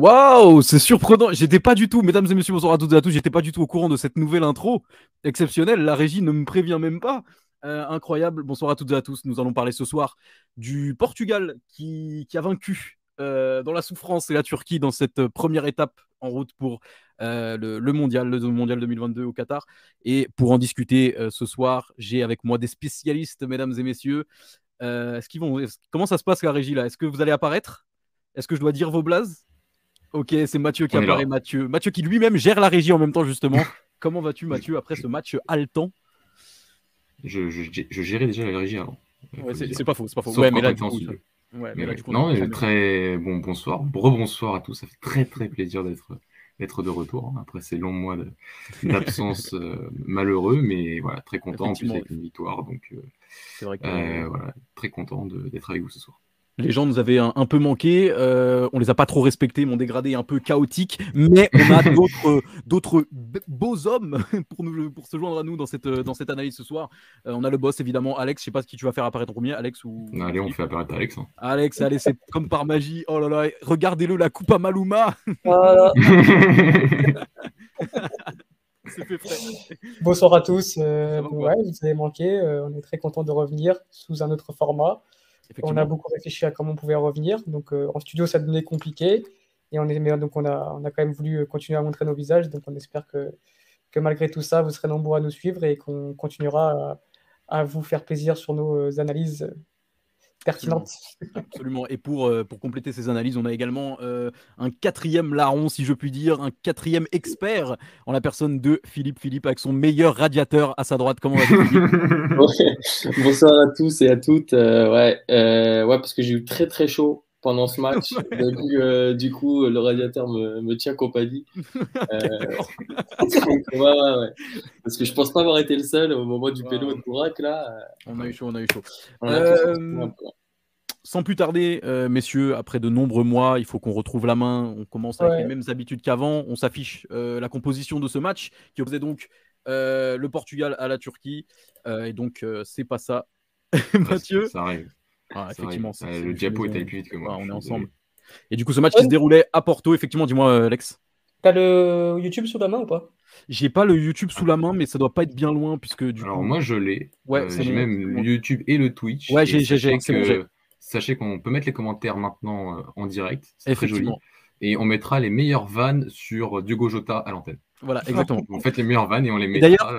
Waouh, c'est surprenant. J'étais pas du tout, mesdames et messieurs, bonsoir à toutes et à tous, j'étais pas du tout au courant de cette nouvelle intro exceptionnelle. La régie ne me prévient même pas. Incroyable. Bonsoir à toutes et à tous. Nous allons parler ce soir du Portugal qui a vaincu dans la souffrance et la Turquie dans cette première étape en route pour le mondial 2022 au Qatar. Et pour en discuter ce soir, j'ai avec moi des spécialistes, mesdames et messieurs. Comment ça se passe la régie là? Est-ce que vous allez apparaître? Est-ce que je dois dire vos blazes? Ok, c'est Mathieu qui apparaît. Mathieu qui lui-même gère la régie en même temps, justement. Comment vas-tu, Mathieu, après ce match haletant? Je gérais déjà la régie avant. Ouais, c'est pas faux, c'est pas faux. Sauf ouais, mais là, bonsoir, rebonsoir à tous. Ça fait très très plaisir d'être de retour hein, après ces longs mois d'absence malheureux, mais voilà, très content en plus avec une victoire. Donc, c'est vrai que... voilà, très content d'être avec vous ce soir. Les gens nous avaient un peu manqué, on les a pas trop respectés, mon dégradé est un peu chaotique, mais on a d'autres beaux hommes pour se joindre à nous dans cette analyse ce soir. On a le boss évidemment, Alex, je sais pas qui tu vas faire apparaître en premier, Alex ou... Non, allez, on fait apparaître Alex. Hein. Alex, allez, c'est comme par magie, oh là là, regardez-le, la coupe à Maluma. Voilà. C'est fait frais. Bonsoir à tous, ouais, vous avez manqué, on est très content de revenir sous un autre format. On a beaucoup réfléchi à comment on pouvait revenir. Donc, en studio, ça devenait compliqué. Et on a quand même voulu continuer à montrer nos visages. Donc, on espère que malgré tout ça, vous serez nombreux à nous suivre et qu'on continuera à vous faire plaisir sur nos analyses pertinentes. Absolument. Et pour compléter ces analyses, on a également un quatrième larron, si je puis dire, un quatrième expert en la personne de Philippe. Philippe avec son meilleur radiateur à sa droite. Comment va-t-il? Bonsoir à tous et à toutes. Ouais, parce que j'ai eu très très chaud pendant ce match. Ouais. Du coup, le radiateur me tient compagnie. Ouais. Parce que je pense pas avoir été le seul au moment du péno de Burak, là. On a eu chaud. Sans plus tarder, messieurs, après de nombreux mois, il faut qu'on retrouve la main. On commence avec les mêmes habitudes qu'avant. On s'affiche la composition de ce match qui opposait donc le Portugal à la Turquie. Et donc, c'est pas ça, Mathieu. Ça arrive. Ah, effectivement, c'est le diapo est allé plus vite que moi. Ah, on est ensemble. Et du coup, ce match qui se déroulait à Porto, effectivement, dis-moi, Alex. T'as le YouTube sous la main ou pas? J'ai pas le YouTube sous la main, mais ça doit pas être bien loin puisque du coup... moi, je l'ai. Ouais, j'ai même le YouTube et le Twitch. Ouais, sachez qu'on peut mettre les commentaires maintenant en direct. C'est très joli. Et on mettra les meilleures vannes sur Diogo Jota à l'antenne. Voilà, exactement. Vous faites les meilleures vannes et on les mettra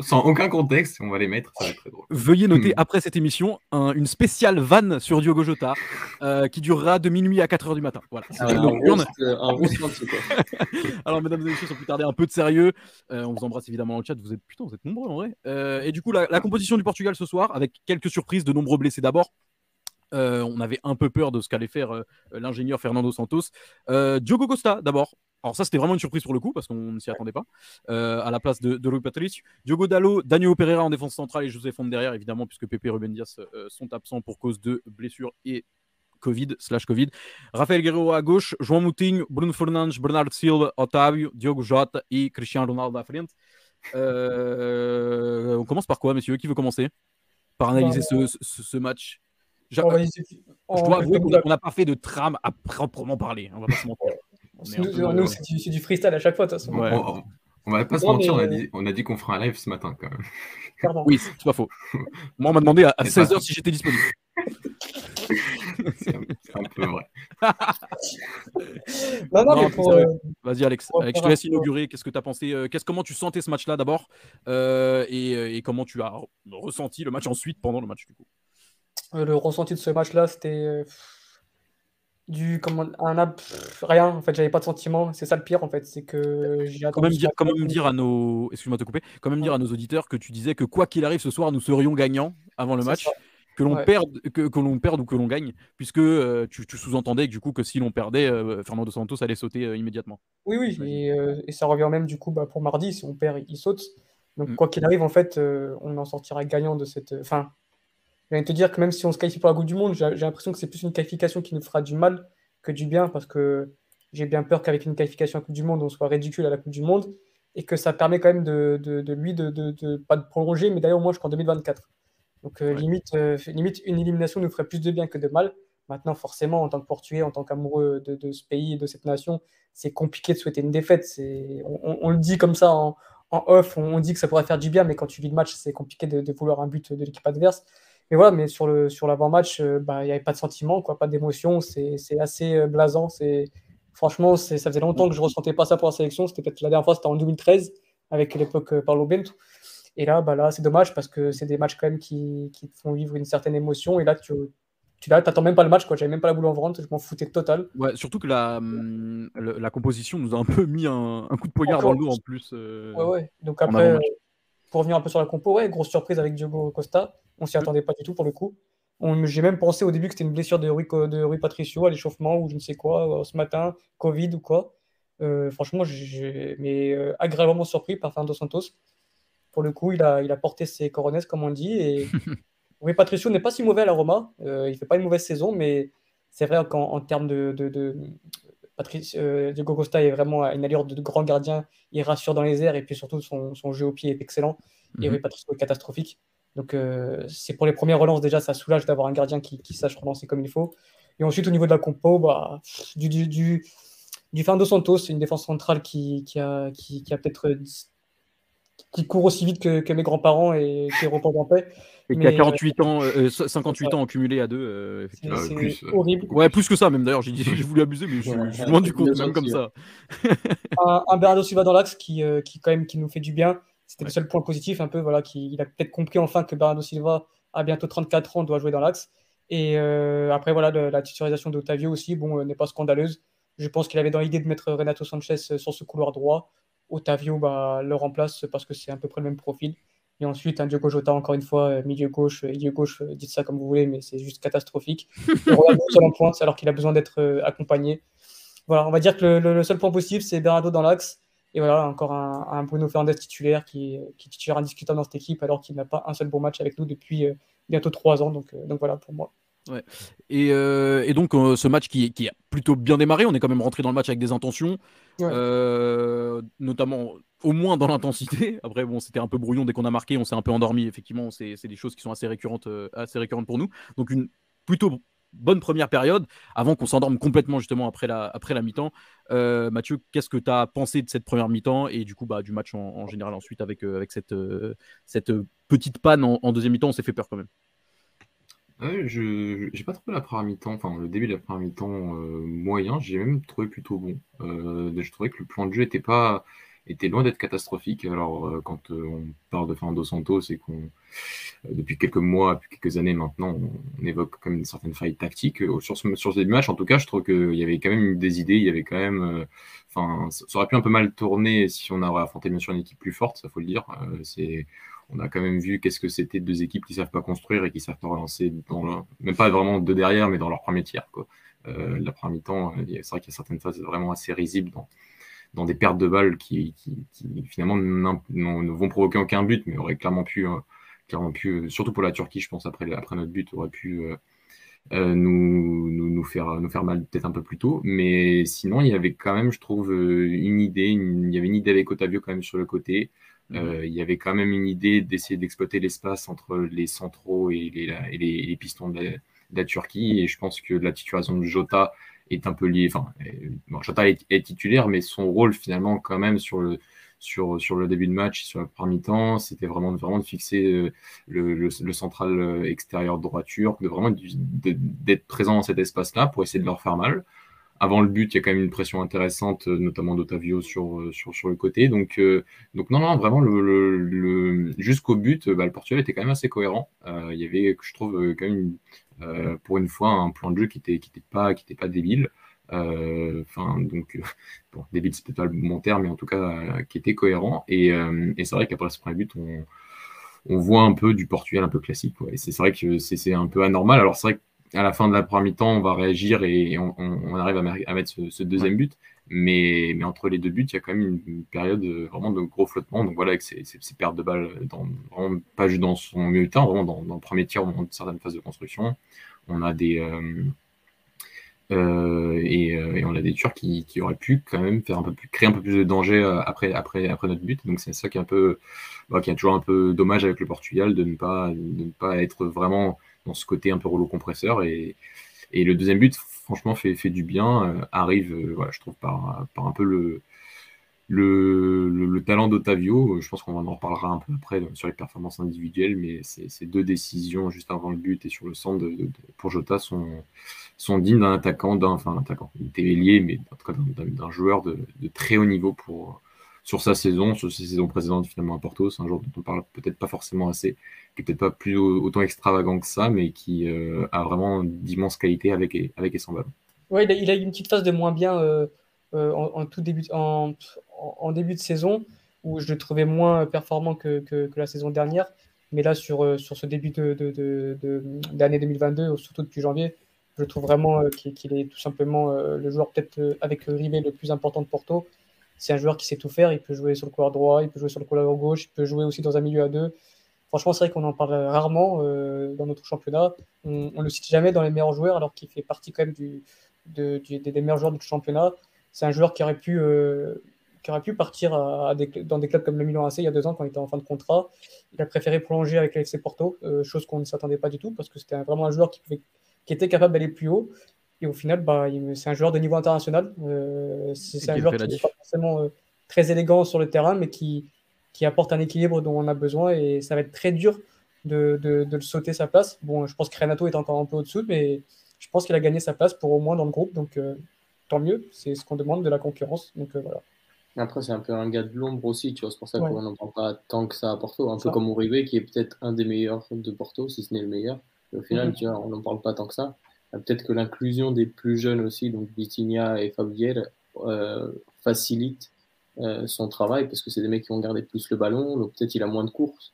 sans aucun contexte. On va les mettre, ça va être très drôle. Veuillez noter après cette émission une spéciale vanne sur Diogo Jota qui durera de minuit à 4h du matin. Voilà. Alors, mesdames et messieurs, sans plus tarder, un peu de sérieux. On vous embrasse évidemment dans le chat. Vous êtes nombreux en vrai. Et du coup, la composition du Portugal ce soir, avec quelques surprises, de nombreux blessés d'abord. On avait un peu peur de ce qu'allait faire l'ingénieur Fernando Santos. Diogo Costa d'abord. Alors ça c'était vraiment une surprise pour le coup parce qu'on ne s'y attendait pas. À la place de Rui Patrício, Diogo Dalot, Daniel Pereira en défense centrale et José Fonte derrière évidemment puisque Pepe et Ruben Dias sont absents pour cause de blessure et Covid. Raphaël Guerreau à gauche, João Moutinho, Bruno Fernandes, Bernardo Silva, Otávio, Diogo Jota et Cristiano Ronaldo à frente. On commence par quoi, messieurs? Qui veut commencer par analyser ce match? Je dois avouer qu'on n'a pas fait de trame à proprement parler. On va pas se mentir. Nous, c'est du freestyle à chaque fois. De toute façon. Ouais. On va pas se mentir. Mais... On a dit qu'on ferait un live ce matin quand même. Pardon. Oui, c'est pas faux. Moi, on m'a demandé à 16h si j'étais disponible. C'est un peu vrai. Mais pour... Vas-y, Alex, je te laisse inaugurer. Qu'est-ce que tu as pensé? Comment tu sentais ce match-là d'abord et comment tu as ressenti le match ensuite pendant le match du coup? Le ressenti de ce match-là, c'était rien. En fait, j'avais pas de sentiment. C'est ça le pire, en fait, c'est que j'ai dire à nos auditeurs que tu disais que quoi qu'il arrive ce soir, nous serions gagnants avant le match, que l'on perde ou que l'on gagne, puisque tu sous-entendais que, du coup, que si l'on perdait, Fernando Santos allait sauter immédiatement. Oui, et ça revient même du coup pour mardi. Si on perd, il saute. Donc quoi qu'il arrive, en fait, on en sortira gagnant de cette. Enfin. Je viens de te dire que même si on se qualifie pour la Coupe du Monde, j'ai l'impression que c'est plus une qualification qui nous fera du mal que du bien, parce que j'ai bien peur qu'avec une qualification à la Coupe du Monde, on soit ridicule à la Coupe du Monde, et que ça permet quand même pas de prolonger, mais d'ailleurs au moins jusqu'en 2024. Donc limite une élimination nous ferait plus de bien que de mal. Maintenant, forcément, en tant que Portugais, en tant qu'amoureux de ce pays, de cette nation, c'est compliqué de souhaiter une défaite. On le dit comme ça en off, on dit que ça pourrait faire du bien, mais quand tu vis le match, c'est compliqué de vouloir un but de l'équipe adverse. Mais voilà, mais sur l'avant-match, il n'y avait pas de sentiment, quoi, pas d'émotion, c'est assez blasant. Franchement, ça faisait longtemps que je ne ressentais pas ça pour la sélection. C'était peut-être la dernière fois, c'était en 2013, avec l'époque Paulo Bento. Et là, c'est dommage parce que c'est des matchs quand même qui font vivre une certaine émotion. Et là, tu n'attends même pas le match, quoi. J'avais même pas la boule en ventre, je m'en foutais total. Ouais, surtout que la composition nous a un peu mis un coup de poignard dans le dos en plus. Ouais. Donc après, pour revenir un peu sur la compo, grosse surprise avec Diogo Costa. On s'y attendait pas du tout pour le coup. J'ai même pensé au début que c'était une blessure de Rui Patrício à l'échauffement ou je ne sais quoi, ce matin, Covid ou quoi. Franchement, mais agréablement surpris par Fernando Santos. Pour le coup, il a porté ses coronesses, comme on dit. Et Rui Patrício n'est pas si mauvais à la Roma. Il ne fait pas une mauvaise saison, mais c'est vrai qu'en termes Diogo Costa est vraiment à une allure de grand gardien. Il rassure dans les airs et puis surtout, son jeu au pied est excellent. Et Rui Patrício est catastrophique. Donc, c'est pour les premières relances, déjà, ça soulage d'avoir un gardien qui sache relancer comme il faut. Et ensuite, au niveau de la compo, du Fernando Santos, c'est une défense centrale qui a peut-être... qui court aussi vite que mes grands-parents et qui repose en paix. Et qui a 48 ans, 58 ans en cumulé à deux. Effectivement. C'est horrible. Ouais, plus que ça, même d'ailleurs. J'ai voulu abuser, mais je suis loin du compte, même comme ça. Un Bernardo Silva dans l'axe qui nous fait du bien. C'était le seul point positif, un peu. Voilà, il a peut-être compris enfin que Bernardo Silva, à bientôt 34 ans, doit jouer dans l'axe. Et après, voilà, la titularisation d'Otávio aussi, n'est pas scandaleuse. Je pense qu'il avait dans l'idée de mettre Renato Sanches sur ce couloir droit. Otávio le remplace parce que c'est à peu près le même profil. Et ensuite, Diogo Jota, encore une fois, milieu gauche, dites ça comme vous voulez, mais c'est juste catastrophique. Et Ronaldo seul en pointe, alors qu'il a besoin d'être accompagné. Voilà, on va dire que le seul point possible, c'est Bernardo dans l'axe. Et voilà, encore un Bruno Fernandes titulaire qui est titulaire indiscutable dans cette équipe, alors qu'il n'a pas un seul bon match avec nous depuis bientôt 3 ans. Donc voilà, pour moi. Ouais. Et donc ce match qui a plutôt bien démarré, on est quand même rentré dans le match avec des intentions, notamment au moins dans l'intensité. Après c'était un peu brouillon dès qu'on a marqué, on s'est un peu endormi. Effectivement, c'est des choses qui sont assez récurrentes pour nous. Donc une plutôt bonne première période avant qu'on s'endorme complètement justement après la mi-temps. Mathieu, qu'est-ce que tu as pensé de cette première mi-temps et du coup du match en général ensuite avec cette petite panne en deuxième mi-temps, on s'est fait peur quand même. Ouais, j'ai pas trouvé la première mi-temps, enfin le début de la première mi-temps moyen, j'ai même trouvé plutôt bon. Je trouvais que le plan de jeu était loin d'être catastrophique. Alors quand on parle de Fernando Santos et qu'on depuis quelques mois, depuis quelques années maintenant, on évoque quand même une certaine faille tactique. Sur ce début de match, en tout cas, je trouve qu'il y avait quand même des idées, il y avait quand même... ça aurait pu un peu mal tourner si on avait affronté bien sûr une équipe plus forte, ça faut le dire. On a quand même vu qu'est-ce que c'était deux équipes qui ne savent pas construire et qui savent pas relancer, même pas vraiment de derrière, mais dans leur premier tiers, quoi. La première mi-temps, c'est vrai qu'il y a certaines phases vraiment assez risibles dans des pertes de balles qui finalement ne vont provoquer aucun but, mais auraient clairement pu, surtout pour la Turquie, je pense, après notre but, aurait pu nous faire mal peut-être un peu plus tôt. Mais sinon, il y avait quand même, je trouve, une idée. Il y avait une idée avec Otávio quand même sur le côté. Il y avait quand même une idée d'essayer d'exploiter l'espace entre les centraux et les pistons de la Turquie. Et je pense que la titularisation de Jota est un peu liée. Enfin, Jota est titulaire, mais son rôle finalement quand même sur le début de match, sur la première mi-temps, c'était vraiment de fixer le central extérieur droit turc, d'être présent dans cet espace-là pour essayer de leur faire mal. Avant le but, il y a quand même une pression intéressante, notamment d'Otávio sur le côté. Donc non, vraiment, jusqu'au but, le Portugal était quand même assez cohérent. Il y avait, je trouve, quand même, pour une fois, un plan de jeu qui était pas débile. Débile, c'est peut-être pas le bon terme, mais en tout cas, qui était cohérent. Et c'est vrai qu'après ce premier but, on voit un peu du Portugal un peu classique. Ouais. Et c'est vrai que c'est un peu anormal. Alors c'est vrai que à la fin de la première mi-temps, on va réagir et on arrive à mettre ce deuxième but. Mais entre les deux buts, il y a quand même une période vraiment de gros flottement. Donc voilà, avec ces pertes de balles, vraiment pas juste dans son milieu de terrain, vraiment dans le premier tiers, au moment de certaines phases de construction. On a des... et on a des Turcs qui auraient pu quand même créer un peu plus de danger après notre but. Donc c'est ça qui est un peu, qui est toujours un peu dommage avec le Portugal de ne pas être vraiment dans ce côté un peu rouleau compresseur. Et Et le deuxième but, franchement, fait du bien. Arrive, voilà, je trouve, par un peu le talent d'Otavio. Je pense qu'on en reparlera un peu après sur les performances individuelles, mais ces deux décisions juste avant le but et sur le centre pour Jota sont dignes d'un attaquant, il était ailier, mais en tout cas d'un joueur de très haut niveau sur ses saisons précédentes finalement à Porto. C'est un joueur dont on parle peut-être pas forcément assez, qui est peut-être pas plus autant extravagant que ça, mais qui a vraiment d'immenses qualités avec et sans ballon. Ouais, il a eu une petite phase de moins bien en début de saison, où je le trouvais moins performant que la saison dernière, mais là sur ce début d'année 2022, surtout depuis janvier, je trouve vraiment qu'il est tout simplement le joueur peut-être avec Uribe le plus important de Porto. C'est un joueur qui sait tout faire, il peut jouer sur le couloir droit, il peut jouer sur le couloir gauche, il peut jouer aussi dans un milieu à deux. Franchement, c'est vrai qu'on en parle rarement dans notre championnat. On ne le cite jamais dans les meilleurs joueurs, alors qu'il fait partie quand même des meilleurs joueurs du championnat. C'est un joueur qui aurait pu partir dans des clubs comme le Milan AC il y a 2 ans, quand il était en fin de contrat. Il a préféré prolonger avec le FC Porto, chose qu'on ne s'attendait pas du tout, parce que c'était vraiment un joueur qui était capable d'aller plus haut. Et au final, c'est un joueur de niveau international. C'est un joueur qui n'est pas forcément très élégant sur le terrain, mais qui apporte un équilibre dont on a besoin. Et ça va être très dur de le sauter sa place. Bon, je pense que Renato est encore un peu au-dessous, mais je pense qu'il a gagné sa place pour au moins dans le groupe. Donc, tant mieux. C'est ce qu'on demande de la concurrence. Donc, voilà. Après, c'est un peu un gars de l'ombre aussi. Tu vois, c'est pour ça qu'on n'en prend pas tant que ça à Porto. Un peu comme Uribe, qui est peut-être un des meilleurs de Porto, si ce n'est le meilleur. Et au final, tu vois, on n'en parle pas tant que ça. Peut-être que l'inclusion des plus jeunes aussi, donc Vitinha et Fabiel, facilite son travail, parce que c'est des mecs qui vont garder plus le ballon, donc peut-être il a moins de courses,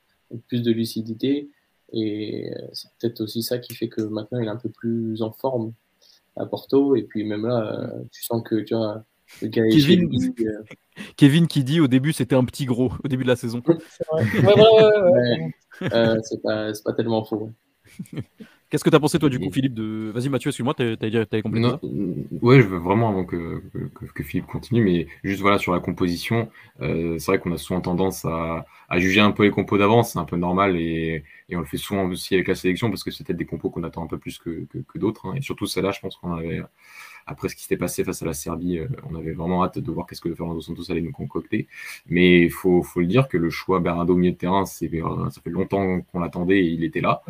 plus de lucidité, et c'est peut-être aussi ça qui fait que maintenant il est un peu plus en forme à Porto. Et puis même là, tu sens que tu vois, le gars Kevin qui dit au début c'était un petit gros, au début de la saison. C'est vrai. Ouais. C'est pas tellement faux. Qu'est-ce que tu as pensé, toi, du coup, Philippe de... Vas-y, Mathieu, excuse-moi, t'avais complété. Oui, je veux vraiment, avant que Philippe continue, mais juste voilà, sur la composition, c'est vrai qu'on a souvent tendance à juger un peu les compos d'avance, c'est un peu normal, et on le fait souvent aussi avec la sélection, parce que c'est peut-être des compos qu'on attend un peu plus que d'autres, hein, et surtout celle-là, je pense qu'on avait, après ce qui s'était passé face à la Serbie, on avait vraiment hâte de voir qu'est-ce que Fernando Santos allait nous concocter, mais il faut le dire que le choix Bernardo au milieu de terrain, ça fait longtemps qu'on l'attendait, et il était là,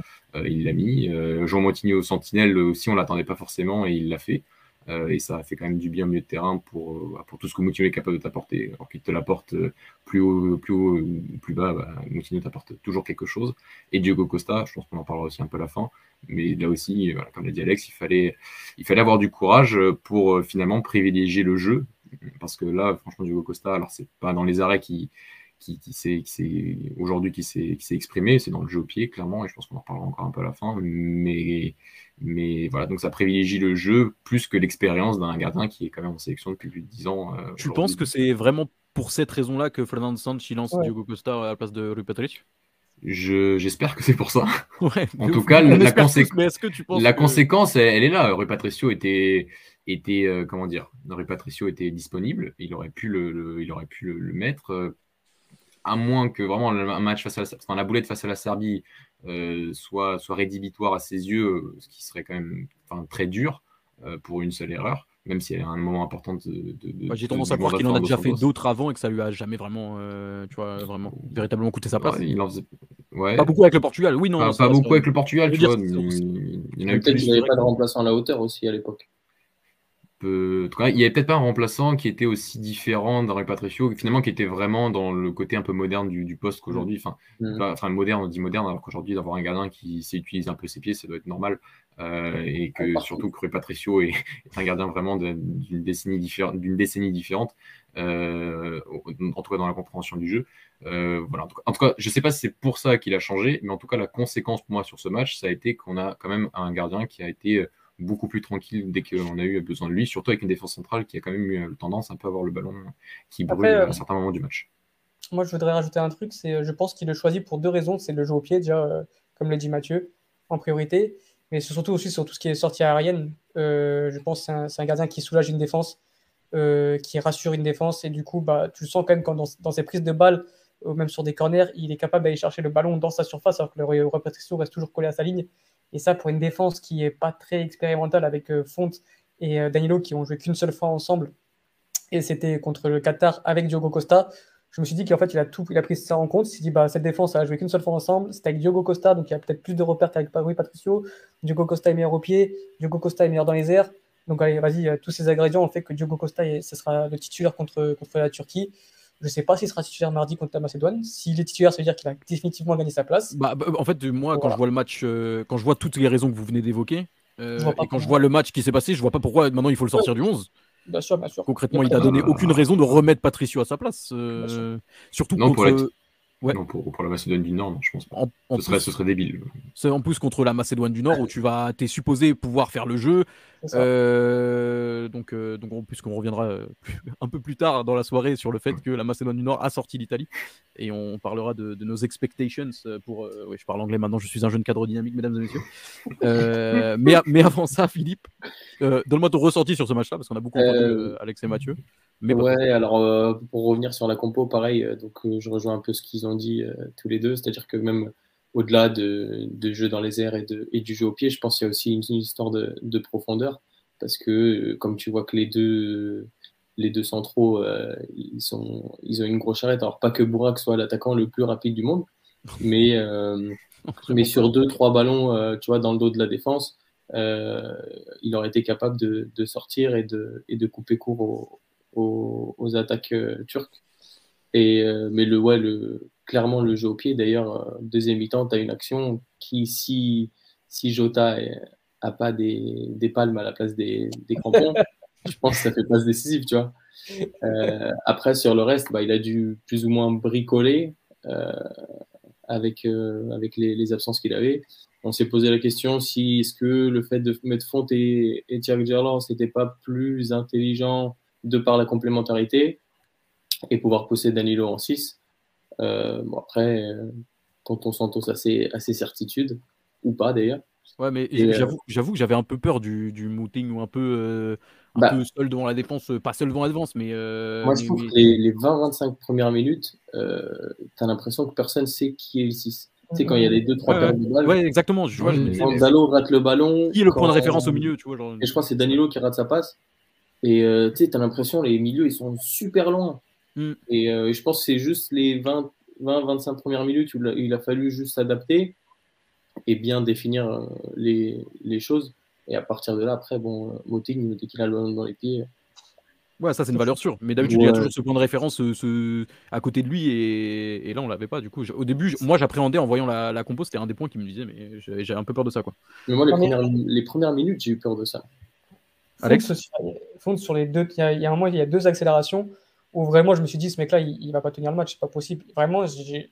il l'a mis, João Moutinho au sentinelle aussi, on ne l'attendait pas forcément et il l'a fait, et ça fait quand même du bien au milieu de terrain pour tout ce que Moutinho est capable de t'apporter. Alors qu'il te l'apporte plus haut ou plus bas, Moutinho t'apporte toujours quelque chose. Et Diogo Costa, je pense qu'on en parlera aussi un peu à la fin, mais là aussi, voilà, comme l'a dit Alex, il fallait avoir du courage pour finalement privilégier le jeu, parce que là, franchement, Diogo Costa, alors c'est pas dans les arrêts qui s'est exprimé, c'est dans le jeu au pied clairement, et je pense qu'on en reparlera encore un peu à la fin, mais voilà, donc ça privilégie le jeu plus que l'expérience d'un gardien qui est quand même en sélection depuis plus de 10 ans. Tu penses que c'est vraiment pour cette raison-là que Fernando Santos lance Diogo Costa à la place de Rui Patrício? J'espère que c'est pour ça. Ouais, en tout cas, la conséquence, elle est là. Rui Patrício était disponible, il aurait pu le mettre. À moins que vraiment un match la boulette face à la Serbie soit rédhibitoire à ses yeux, ce qui serait quand même très dur pour une seule erreur, même si elle est un moment important de j'ai tendance à croire qu'il en a déjà fait d'autres avant et que ça lui a jamais vraiment, véritablement coûté sa place. Pas beaucoup avec le Portugal, oui, non. Pas beaucoup avec le Portugal, tu vois. Peut-être qu'il n'y avait pas de remplaçant à la hauteur aussi à l'époque. En tout cas, il n'y avait peut-être pas un remplaçant qui était aussi différent d'un Rui Patrício, finalement, qui était vraiment dans le côté un peu moderne du poste qu'aujourd'hui. Moderne, on dit moderne, alors qu'aujourd'hui, d'avoir un gardien qui sait utiliser un peu ses pieds, ça doit être normal. Et que surtout que Rui Patrício est un gardien vraiment d'une décennie différente, en tout cas dans la compréhension du jeu. Voilà. En tout cas, je ne sais pas si c'est pour ça qu'il a changé, mais en tout cas, la conséquence pour moi sur ce match, ça a été qu'on a quand même un gardien qui a été beaucoup plus tranquille dès qu'on a eu besoin de lui, surtout avec une défense centrale qui a quand même eu tendance un peu à avoir le ballon qui brûle à certains moments du match. Moi, je voudrais rajouter un truc, je pense qu'il le choisit pour 2 raisons. C'est le jeu au pied, déjà, comme l'a dit Mathieu, en priorité, mais surtout aussi sur tout ce qui est sortie aérienne. Je pense que c'est un gardien qui soulage une défense, qui rassure une défense, et du coup, tu le sens quand même quand dans ses prises de balles, même sur des corners, il est capable d'aller chercher le ballon dans sa surface, alors que le Rui Patrício reste toujours collé à sa ligne. Et ça, pour une défense qui n'est pas très expérimentale avec Fonte et Danilo qui ont joué qu'une seule fois ensemble, et c'était contre le Qatar avec Diogo Costa, je me suis dit qu'en fait, il a pris ça en compte. Il s'est dit, bah, cette défense, elle a joué qu'une seule fois ensemble, c'était avec Diogo Costa, donc il y a peut-être plus de repères qu'avec Rui Patrício. Diogo Costa est meilleur au pied, Diogo Costa est meilleur dans les airs. Donc allez, vas-y, tous ces ingrédients ont fait que Diogo Costa, ce sera le titulaire contre la Turquie. Je ne sais pas s'il sera titulaire mardi contre la Macédoine. S'il est titulaire, ça veut dire qu'il a définitivement gagné sa place. En fait, moi, voilà. Quand je vois le match, quand je vois toutes les raisons que vous venez d'évoquer, et quand je vois le match qui s'est passé, je ne vois pas pourquoi maintenant il faut le sortir du 11. Bien sûr, bien sûr. Concrètement, il t'a donné aucune raison de remettre Patrício à sa place. Surtout non, contre... pour la Macédoine du Nord, non, je pense pas. Ce serait débile. C'est en plus contre la Macédoine du Nord où t'es supposé pouvoir faire le jeu. Donc en plus qu'on reviendra un peu plus tard dans la soirée sur le fait que la Macédoine du Nord a sorti l'Italie et on parlera de nos expectations pour. Oui, je parle anglais maintenant. Je suis un jeune cadre dynamique, mesdames et messieurs. Mais avant ça, Philippe, donne-moi ton ressenti sur ce match-là parce qu'on a beaucoup entendu Alex et Mathieu. Mais pour revenir sur la compo, pareil. Je rejoins un peu ce qu'ils ont dit tous les deux, c'est-à-dire que même au-delà de jeu dans les airs et du jeu au pied, je pense qu'il y a aussi une histoire de profondeur, parce que comme tu vois que les deux centraux, ils ont une grosse charrette. Alors pas que Burak soit l'attaquant le plus rapide du monde, mais sur 2-3 ballons, tu vois, dans le dos de la défense, il aurait été capable de sortir et de couper court aux attaques turques. Mais clairement le jeu au pied, d'ailleurs, deuxième mi-temps, tu as une action qui, si Jota n'a pas des palmes à la place des crampons, je pense que ça fait passe décisive, tu vois. Après, sur le reste, il a dû plus ou moins bricoler avec les absences qu'il avait. On s'est posé la question est-ce que le fait de mettre Fonte et Tiago Djaló, c'était pas plus intelligent de par la complémentarité et pouvoir pousser Danilo en 6. Tonton Santos a ses certitudes, ou pas d'ailleurs. Ouais, mais j'avoue que j'avais un peu peur du Moutinho, ou un peu seul devant la défense, pas seul devant la défense, mais... je trouve que les 20-25 premières minutes, t'as l'impression que personne sait qui est le 6. Tu sais, quand il y a les 2-3 pertes de balles. Ouais, exactement. Quand Dalo rate le ballon... Qui est le point de référence au milieu, tu vois, genre... Et je crois que c'est Danilo qui rate sa passe. Et tu sais, t'as l'impression les milieux, ils sont super loin. Et je pense que c'est juste les 20-25 premières minutes où il a fallu juste s'adapter et bien définir les choses. Et à partir de là, après, Moutinho, dès qu'il a le ballon dans les pieds... Ouais, ça, c'est une valeur sûre. Mais d'habitude, il y a toujours ce point de référence à côté de lui. Et là, on ne l'avait pas. Du coup, au début, moi, j'appréhendais en voyant la compo. C'était un des points qui me disait, mais j'ai un peu peur de ça, quoi. Mais moi, les premières minutes, j'ai eu peur de ça. Alex, Fonte sur les deux... Il y a un moment, il y a deux accélérations où vraiment je me suis dit, ce mec-là, il va pas tenir le match, c'est pas possible. Vraiment, il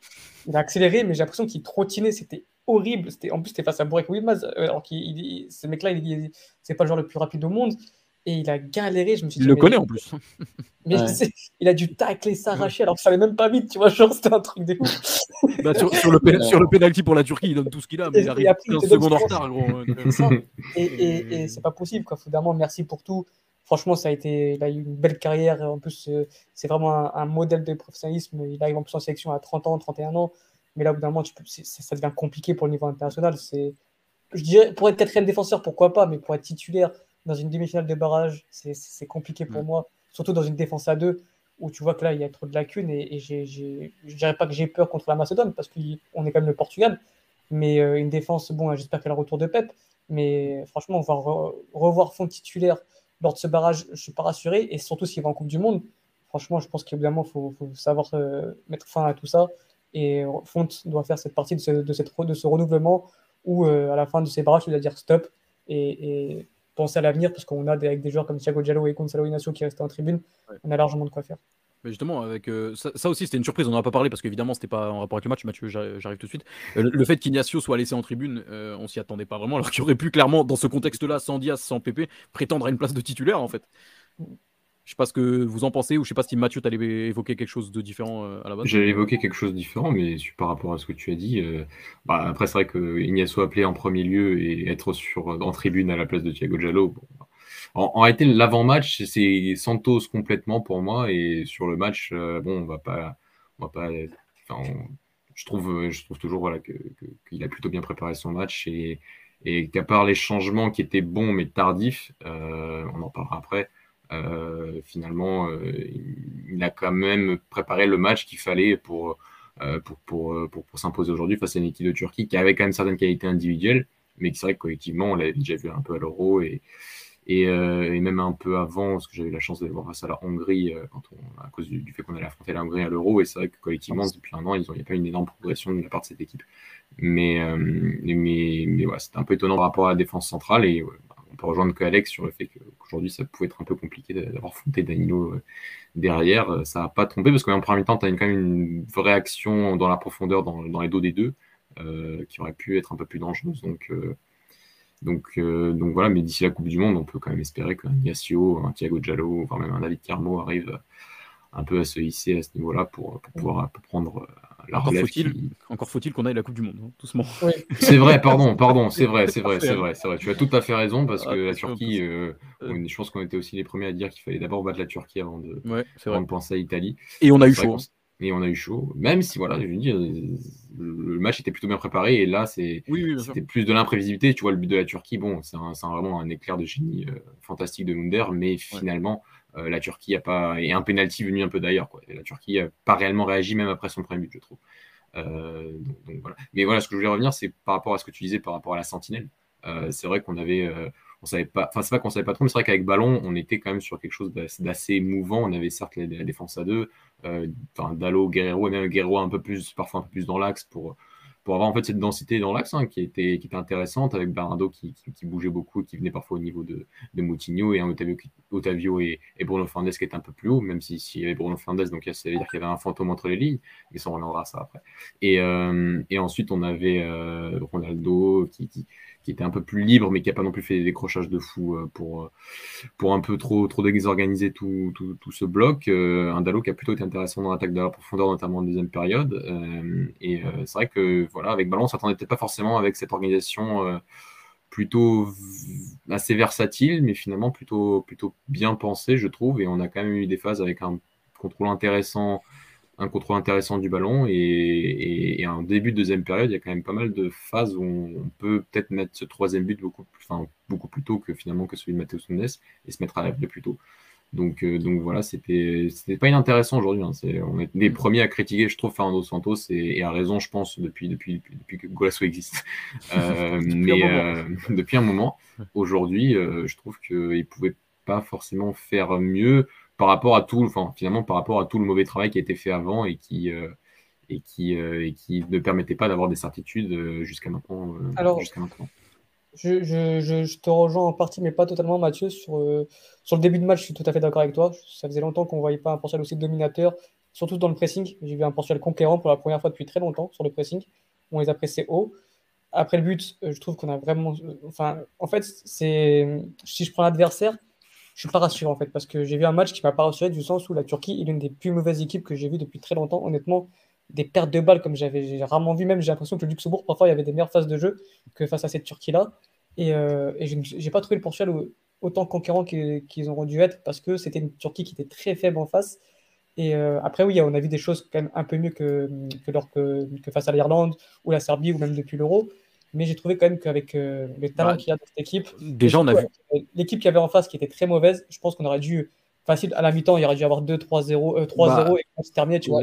a accéléré, mais j'ai l'impression qu'il trottinait, c'était horrible. En plus, c'était face à Burak Yılmaz, alors que ce mec-là, c'est pas le joueur le plus rapide au monde, et il a galéré. Je me suis dit, il le connaît en plus. Mais il a dû tacler, s'arracher, alors que ça allait même pas vite, tu vois, genre c'était un truc de ouf. Sur le pénalty pour la Turquie, il donne tout ce qu'il a, mais il arrive 15 secondes en retard, gros. Et c'est pas possible, quoi. Finalement, merci pour tout. Franchement, il a eu une belle carrière. En plus, c'est vraiment un modèle de professionnalisme. Il arrive en plus en sélection à 30 ans, 31 ans. Mais là, au bout d'un moment, ça devient compliqué pour le niveau international. Je dirais, pour être quatrième défenseur, pourquoi pas, mais pour être titulaire dans une demi-finale de barrage, c'est compliqué pour moi. Surtout dans une défense à deux, où tu vois que là, il y a trop de lacunes. Et je ne dirais pas que j'ai peur contre la Macédoine, parce qu'on est quand même le Portugal. Mais une défense, j'espère qu'elle a le retour de Pepe. Mais franchement, on va revoir Fonte titulaire lors de ce barrage, je ne suis pas rassuré, et surtout s'il va en Coupe du Monde, franchement, je pense qu'évidemment, il faut savoir mettre fin à tout ça, et Fonte doit faire cette partie de ce renouvellement où, à la fin de ces barrages, il doit dire stop, et penser à l'avenir, parce qu'on a avec des joueurs comme Tiago Djaló et Gonçalo Inacio qui restent en tribune, on a largement de quoi faire. Mais justement, avec ça aussi, c'était une surprise. On n'en a pas parlé parce qu'évidemment, c'était pas en rapport avec le match. Mathieu, j'arrive tout de suite. Le fait qu'Ignacio soit laissé en tribune, on s'y attendait pas vraiment. Alors qu'il aurait pu clairement, dans ce contexte-là, sans Diaz, sans Pepe, prétendre à une place de titulaire, en fait. Je sais pas ce que vous en pensez, ou je sais pas si Mathieu, t'allais évoquer quelque chose de différent à la base. J'allais évoquer quelque chose de différent, mais par rapport à ce que tu as dit, après, c'est vrai que Ignacio appelé en premier lieu et être en tribune à la place de Tiago Djaló. En réalité, l'avant-match, c'est Santos complètement pour moi. Et sur le match, on va pas. Je trouve toujours qu'il a plutôt bien préparé son match. Et et qu'à part les changements qui étaient bons mais tardifs, on en parlera après, finalement, il a quand même préparé le match qu'il fallait pour s'imposer aujourd'hui face à une équipe de Turquie qui avait quand même certaines qualités individuelles, mais qui c'est vrai que collectivement, on l'avait déjà vu un peu à l'Euro et même un peu avant, parce que j'avais eu la chance de les voir face à la Hongrie à cause du fait qu'on allait affronter la Hongrie à l'Euro, et c'est vrai que collectivement, depuis un an, il n'y a pas une énorme progression de la part de cette équipe. Mais ouais, c'était un peu étonnant par rapport à la défense centrale, et ouais, on peut rejoindre que Alex sur le fait qu'aujourd'hui, ça pouvait être un peu compliqué d'avoir Fonte Danilo derrière. Ça n'a pas trompé, parce qu'en premier temps, tu as quand même une vraie action dans la profondeur, dans les dos des deux, qui aurait pu être un peu plus dangereuse, donc voilà, mais d'ici la Coupe du Monde, on peut quand même espérer qu'un Ignacio, un Tiago Djaló, voire même un David Carmo arrive un peu à se hisser à ce niveau-là pour pouvoir prendre la relève. Encore faut-il qu'on aille la Coupe du Monde, hein, doucement. Oui. C'est vrai, pardon, c'est vrai. Tu as tout à fait raison, parce que la Turquie, je pense qu'on était aussi les premiers à dire qu'il fallait d'abord battre la Turquie avant de penser à l'Italie. Et on a eu chaud. Même si, voilà, je veux dire, le match était plutôt bien préparé, et là, c'était plus de l'imprévisibilité. Tu vois, le but de la Turquie, bon, c'est vraiment un éclair de génie fantastique de Munder, mais finalement, la Turquie a pas... Et un pénalty venu un peu d'ailleurs, quoi. Et la Turquie n'a pas réellement réagi, même après son premier but, je trouve. Donc voilà. Mais voilà, ce que je voulais revenir, c'est par rapport à ce que tu disais, par rapport à la sentinelle. C'est vrai qu'on avait... on savait pas, enfin c'est pas qu'on savait pas trop, mais c'est vrai qu'avec ballon on était quand même sur quelque chose d'assez mouvant. On avait certes la défense à deux, Dalot, Guerreau, et même Guerreau parfois un peu plus dans l'axe pour avoir en fait cette densité dans l'axe, hein, qui était intéressante, avec Bernardo qui bougeait beaucoup, qui venait parfois au niveau de Moutinho, et un Otávio et Bruno Fernandes qui étaient un peu plus haut, même s'il y avait Bruno Fernandes, donc ça veut dire qu'il y avait un fantôme entre les lignes, mais ça on reviendra à ça après. Et ensuite on avait Ronaldo qui était un peu plus libre, mais qui n'a pas non plus fait des décrochages de fou pour un peu trop désorganiser tout ce bloc. Un Dalot qui a plutôt été intéressant dans l'attaque de la profondeur, notamment en deuxième période. C'est vrai que voilà, avec Ballon, on ne s'attendait peut-être pas forcément avec cette organisation plutôt assez versatile, mais finalement plutôt bien pensée, je trouve. Et on a quand même eu des phases avec un contrôle intéressant du ballon, et en début de deuxième période, il y a quand même pas mal de phases où on peut peut-être mettre ce troisième but beaucoup plus tôt que finalement que celui de Matheus Nunes, et se mettre à l'avant plus tôt. Donc voilà, c'était pas inintéressant aujourd'hui, hein. On est les premiers à critiquer, je trouve, Fernando Santos, et à raison, je pense, depuis que Golasso existe. Depuis un moment, aujourd'hui, je trouve qu'il pouvait pas forcément faire mieux. Par rapport à tout le mauvais travail qui a été fait avant et qui ne permettait pas d'avoir des certitudes jusqu'à maintenant. Je te rejoins en partie, mais pas totalement, Mathieu. Sur le début de match, je suis tout à fait d'accord avec toi. Ça faisait longtemps qu'on ne voyait pas un Portugal aussi dominateur, surtout dans le pressing. J'ai vu un Portugal conquérant pour la première fois depuis très longtemps sur le pressing. On les a pressés haut. Après le but, je trouve qu'on a vraiment... en fait, si je prends l'adversaire, je suis pas rassuré en fait, parce que j'ai vu un match qui m'a pas rassuré, du sens où la Turquie est l'une des plus mauvaises équipes que j'ai vues depuis très longtemps. Honnêtement, des pertes de balles comme j'ai rarement vu. Même j'ai l'impression que le Luxembourg, parfois, il y avait des meilleures phases de jeu que face à cette Turquie-là. Et j'ai pas trouvé le Portugal autant conquérant qu'ils ont dû être, parce que c'était une Turquie qui était très faible en face. Après, oui, on a vu des choses quand même un peu mieux que face à l'Irlande ou la Serbie, ou même depuis l'Euro. Mais j'ai trouvé quand même qu'avec le talent qu'il y a dans cette équipe, déjà on a vu l'équipe qu'il y avait en face qui était très mauvaise. Je pense qu'on aurait dû, facile, à la mi-temps, il y aurait dû avoir 3-0 et qu'on se terminait. Tu vois,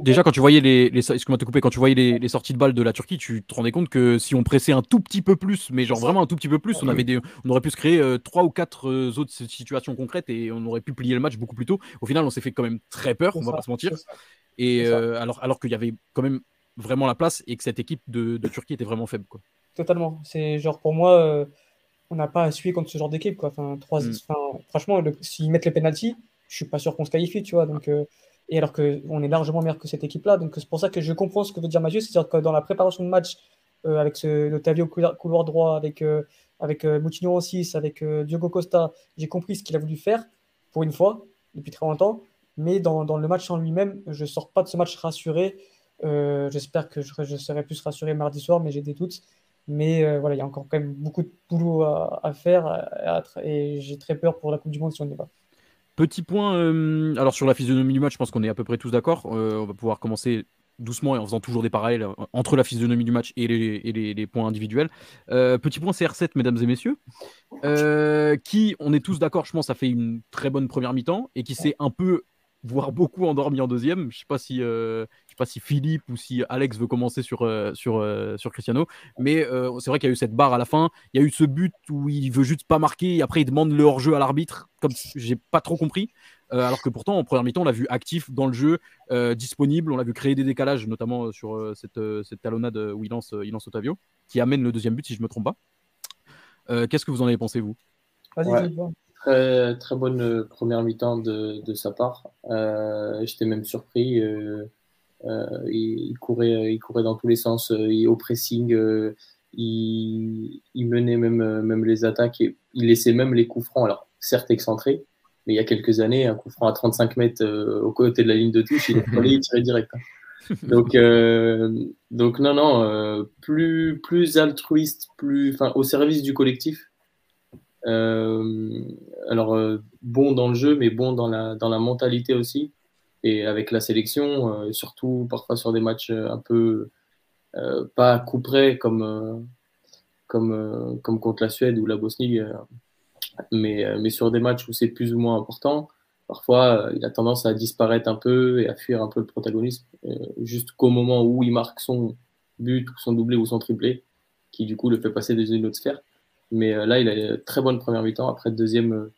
déjà, quand tu voyais les sorties de balles de la Turquie, tu te rendais compte que si on pressait un tout petit peu plus, mais genre vraiment un tout petit peu plus, on aurait pu se créer 3 ou 4 autres situations concrètes, et on aurait pu plier le match beaucoup plus tôt. Au final, on s'est fait quand même très peur, on va pas se mentir. Et alors qu'il y avait quand même vraiment la place, et que cette équipe de Turquie était vraiment faible, quoi. Totalement. C'est genre, pour moi, on n'a pas à suivre contre ce genre d'équipe, quoi. Franchement, s'ils mettent les pénalty, je suis pas sûr qu'on se qualifie, tu vois. Donc, et alors qu'on est largement meilleur que cette équipe-là. Donc c'est pour ça que je comprends ce que veut dire Mathieu, c'est-à-dire que dans la préparation de match, avec Otávio couloir droit, avec Moutinho en 6, avec Diogo Costa, j'ai compris ce qu'il a voulu faire, pour une fois, depuis très longtemps. Mais dans le match en lui-même, je sors pas de ce match rassuré. J'espère que je serai plus rassuré mardi soir, mais j'ai des doutes. Mais voilà, il y a encore quand même beaucoup de boulot à faire, et j'ai très peur pour la Coupe du Monde si on n'y va. Petit point, alors sur la physionomie du match, je pense qu'on est à peu près tous d'accord. On va pouvoir commencer doucement et en faisant toujours des parallèles entre la physionomie du match et les points individuels. Petit point CR7, mesdames et messieurs, qui, on est tous d'accord, je pense, a fait une très bonne première mi-temps et qui s'est un peu, voire beaucoup endormi en deuxième. Je ne sais pas si, Philippe ou si Alex veut commencer sur Cristiano, mais c'est vrai qu'il y a eu cette barre à la fin. Il y a eu ce but où il veut juste pas marquer et après il demande le hors-jeu à l'arbitre, comme j'ai pas trop compris. Alors que pourtant, en première mi-temps, on l'a vu actif dans le jeu, disponible. On l'a vu créer des décalages, notamment sur cette talonnade où il lance Otávio, qui amène le deuxième but, si je ne me trompe pas. Qu'est-ce que vous en avez pensé, vous ? Vas-y, ouais. Très, très bonne première mi-temps de sa part. J'étais même surpris. Il courait dans tous les sens. Au pressing, il menait même les attaques. Et il laissait même les coups francs. Alors, certes excentrés, mais il y a quelques années, un coup franc à 35 mètres aux côtés de la ligne de touche, il tirait direct. Hein. Donc non, plus altruiste, au service du collectif. Bon dans le jeu, mais bon dans la mentalité aussi. Et avec la sélection, surtout parfois sur des matchs un peu pas couperés comme contre la Suède ou la Bosnie. Mais sur des matchs où c'est plus ou moins important, parfois il a tendance à disparaître un peu et à fuir un peu le protagonisme jusqu'au moment où il marque son but, ou son doublé ou son triplé, qui du coup le fait passer dans une autre sphère. Mais là, il a une très bonne première mi-temps, après deuxième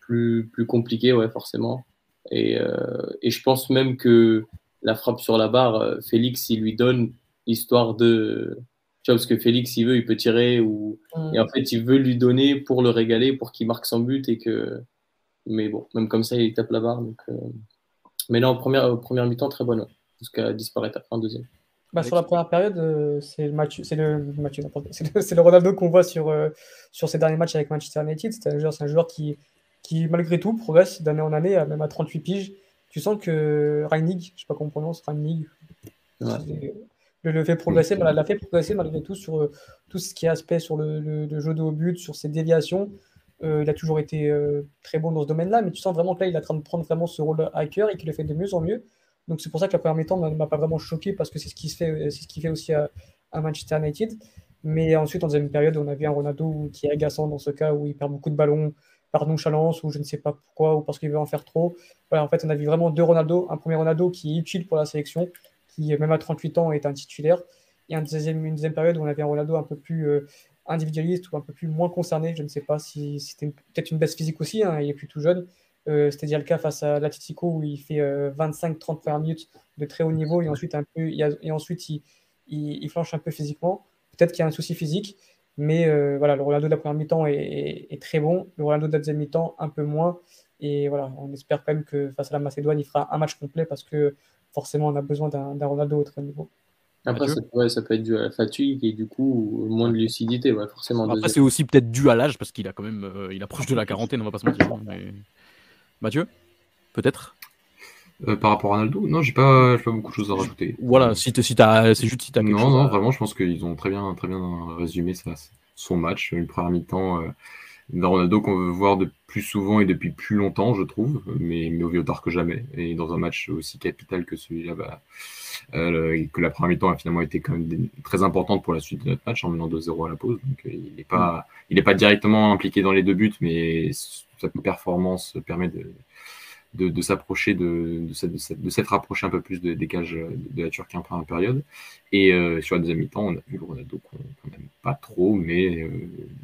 plus compliqué, ouais, forcément. Et je pense même que la frappe sur la barre, Félix, il lui donne histoire de... Tu vois, parce que Félix, il peut tirer. Et en fait, il veut lui donner pour le régaler, pour qu'il marque son but. Mais bon, même comme ça, il tape la barre. Mais là, en première mi-temps, très bonne. Jusqu'à disparaître après en deuxième. Sur la première période, c'est le Ronaldo qu'on voit sur ces derniers matchs avec Manchester United. C'est un joueur qui, malgré tout, progresse d'année en année, même à 38 piges. Tu sens que Reinig, je ne sais pas comment on prononce, Reinig... Ouais. Le fait progresser, l'a fait progresser malgré tout sur tout ce qui est aspect sur le jeu de haut but, sur ses déviations. Il a toujours été très bon dans ce domaine-là, mais tu sens vraiment que là, il est en train de prendre vraiment ce rôle à cœur et qu'il le fait de mieux en mieux. Donc c'est pour ça que la première mi-temps ne m'a pas vraiment choqué, parce que c'est ce qu'il fait aussi à Manchester United. Mais ensuite, en deuxième période, on a vu un Ronaldo qui est agaçant dans ce cas où il perd beaucoup de ballons par nonchalance ou je ne sais pas pourquoi ou parce qu'il veut en faire trop. Voilà, en fait, on a vu vraiment deux Ronaldo. Un premier Ronaldo qui est utile pour la sélection, qui même à 38 ans est un titulaire, et une deuxième période où on avait un Ronaldo un peu plus individualiste ou un peu plus moins concerné. Je ne sais pas si c'était peut-être une baisse physique aussi, hein, il est plus tout jeune. C'était déjà le cas face à l'Atlético où il fait 25-30 premières minutes de très haut niveau, et ensuite, il flanche un peu physiquement. Peut-être qu'il y a un souci physique, mais voilà, le Ronaldo de la première mi-temps est très bon, le Ronaldo de la deuxième mi-temps un peu moins, et voilà, on espère quand même que face à la Macédoine, il fera un match complet, parce que forcément, on a besoin d'un Ronaldo au très niveau. Après, ça peut être dû à la fatigue et du coup, moins de lucidité. Ouais, forcément. Après, c'est aussi peut-être dû à l'âge, parce qu'il a quand même, il approche de la quarantaine, on va pas se mentir. Mais... Mathieu, peut-être par rapport à Ronaldo, non, j'ai pas beaucoup de choses à rajouter. Voilà, si t'as quelque chose. Non, vraiment, je pense qu'ils ont très bien résumé son match, une première mi-temps d'un Ronaldo qu'on veut voir de plus souvent et depuis plus longtemps, je trouve, mais au mieux tard que jamais. Et dans un match aussi capital que celui-là, que la première mi-temps a finalement été quand même très importante pour la suite de notre match, en menant 2-0 à la pause. Donc il n'est pas directement impliqué dans les deux buts, mais sa performance permet de s'approcher de s'être approché un peu plus des cages de la Turquie en première période. Et sur la deuxième mi-temps, on a vu le Ronaldo qu'on n'aime pas trop, mais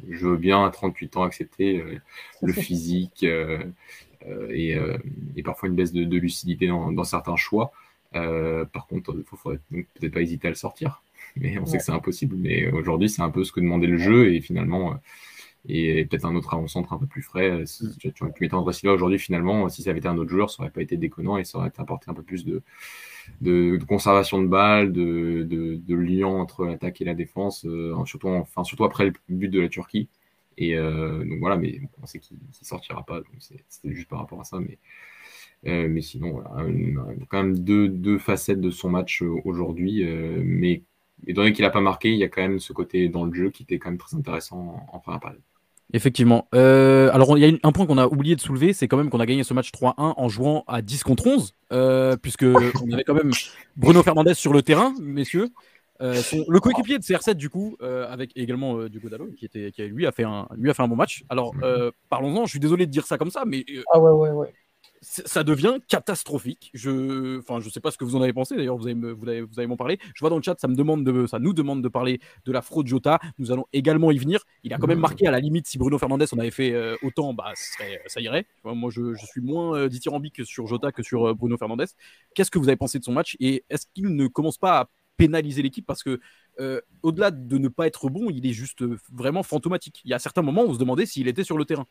je veux bien à 38 ans accepter le physique et parfois une baisse de lucidité dans certains choix. Par contre, il ne faut peut-être pas hésiter à le sortir, mais on sait que c'est impossible. Mais aujourd'hui, c'est un peu ce que demandait le jeu, et finalement... Et peut-être un autre avant-centre un peu plus frais. Tu mettais André Silva aujourd'hui, finalement, si ça avait été un autre joueur, ça n'aurait pas été déconnant et ça aurait apporté un peu plus de conservation de balles, de lien entre l'attaque et la défense, surtout après le but de la Turquie. Et donc voilà, mais on sait qu'il ne sortira pas, donc c'était juste par rapport à ça. Mais sinon, voilà, quand même deux facettes de son match aujourd'hui, mais étant donné qu'il n'a pas marqué, il y a quand même ce côté dans le jeu qui était quand même très intéressant en première période. Effectivement. Alors, il y a un point qu'on a oublié de soulever, c'est quand même qu'on a gagné ce match 3-1 en jouant à 10 contre 11, puisque on avait quand même Bruno Fernandes sur le terrain, messieurs. Le coéquipier de CR7, du coup, avec également Diogo Dalot, qui a fait un bon match. Alors, parlons-en, je suis désolé de dire ça comme ça, mais ça devient catastrophique. Je sais pas ce que vous en avez pensé, d'ailleurs, vous allez m'en parler. Je vois dans le chat, ça nous demande de parler de la fraude Jota. Nous allons également y venir. Il a quand même marqué, à la limite, si Bruno Fernandes en avait fait autant, ça irait. Moi, je suis moins dithyrambique sur Jota que sur Bruno Fernandes. Qu'est-ce que vous avez pensé de son match, et est-ce qu'il ne commence pas à pénaliser l'équipe, parce que au-delà de ne pas être bon, il est juste vraiment fantomatique. Il y a certains moments où on se demandait s'il était sur le terrain.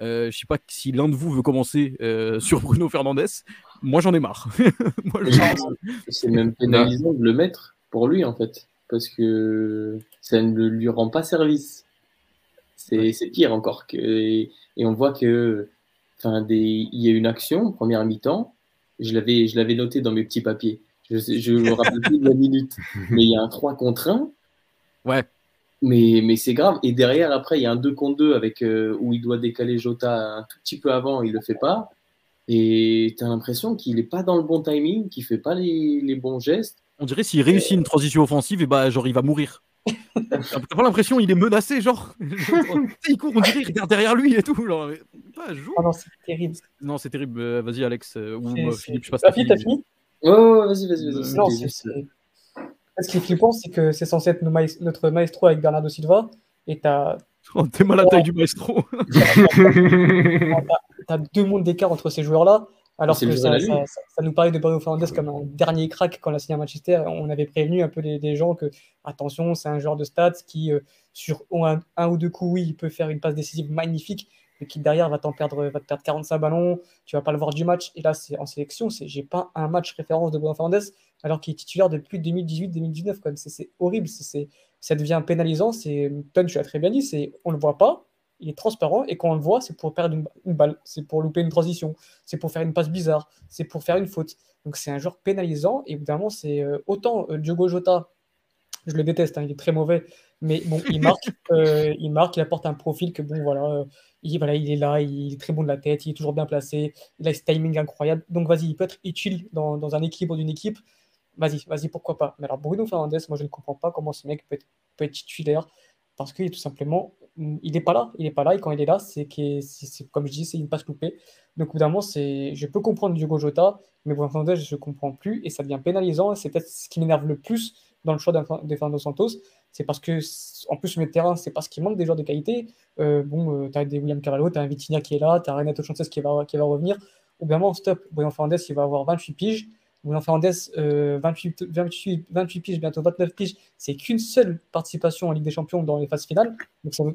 Je sais pas si l'un de vous veut commencer sur Bruno Fernandes. Moi, j'en ai marre. C'est même pénalisant de le mettre pour lui, en fait, parce que ça ne lui rend pas service. C'est pire encore. Et on voit que il y a une action, première mi-temps, je l'avais noté dans mes petits papiers. Je me rappelle plus de la minute, mais il y a un 3 contre 1. Ouais. Mais c'est grave. Et derrière, après, il y a un 2 contre 2 avec, où il doit décaler Jota un tout petit peu avant, il ne le fait pas. Et tu as l'impression qu'il n'est pas dans le bon timing, qu'il ne fait pas les bons gestes. On dirait s'il réussit une transition offensive, il va mourir. T'as pas l'impression qu'il est menacé, il court, on dirait qu'il regarde derrière lui et tout. C'est terrible. Non, c'est terrible. Vas-y, Alex. Philippe, je passe à Philippe. Oh, vas-y. Non, ce qui est flippant, c'est que c'est censé être notre maestro avec Bernardo Silva. Et t'es mal à la taille du maestro. T'as 2 mondes d'écart entre ces joueurs-là. Alors que ça nous parlait de Bruno Fernandes comme un dernier crack quand on a signé à Manchester. On avait prévenu un peu des gens que, attention, c'est un joueur de stats qui, sur un ou deux coups, oui, il peut faire une passe décisive magnifique, qui derrière va te perdre 45 ballons, tu vas pas le voir du match. Et là, c'est en sélection, j'ai pas un match référence de Bruno Fernandes, alors qu'il est titulaire depuis 2018-2019 quand même. C'est horrible, ça devient pénalisant. Ton, tu l'as très bien dit, on le voit pas, il est transparent, et quand on le voit, c'est pour perdre une balle, c'est pour louper une transition, c'est pour faire une passe bizarre, c'est pour faire une faute. Donc c'est un joueur pénalisant, et évidemment, c'est autant Diogo Jota, je le déteste, hein, il est très mauvais, mais bon, il marque, il apporte un profil que bon, voilà. Il est là, il est très bon de la tête, il est toujours bien placé, il a ce timing incroyable. Donc vas-y, il peut être utile dans un équilibre d'une équipe. Vas-y, pourquoi pas. Mais alors Bruno Fernandes, moi je ne comprends pas comment ce mec peut être titulaire, parce qu'il est tout simplement, il n'est pas là, et quand il est là, c'est comme je dis, c'est une passe coupée. Donc au bout d'un moment, je peux comprendre Diogo Jota, mais Bruno Fernandes, je ne comprends plus, et ça devient pénalisant, et c'est peut-être ce qui m'énerve le plus dans le choix de Fernando Santos. C'est parce que, en plus, le terrain, c'est parce qu'il manque des joueurs de qualité. Tu as des William Carvalho, tu as un Vitinha qui est là, tu as Renato Sanches qui va revenir. Au bout d'un moment, stop. Bruno Fernandes, il va avoir 28 piges. Bruno Fernandes, 28 piges, bientôt 29 piges. C'est qu'une seule participation en Ligue des Champions dans les phases finales. Donc, ça veut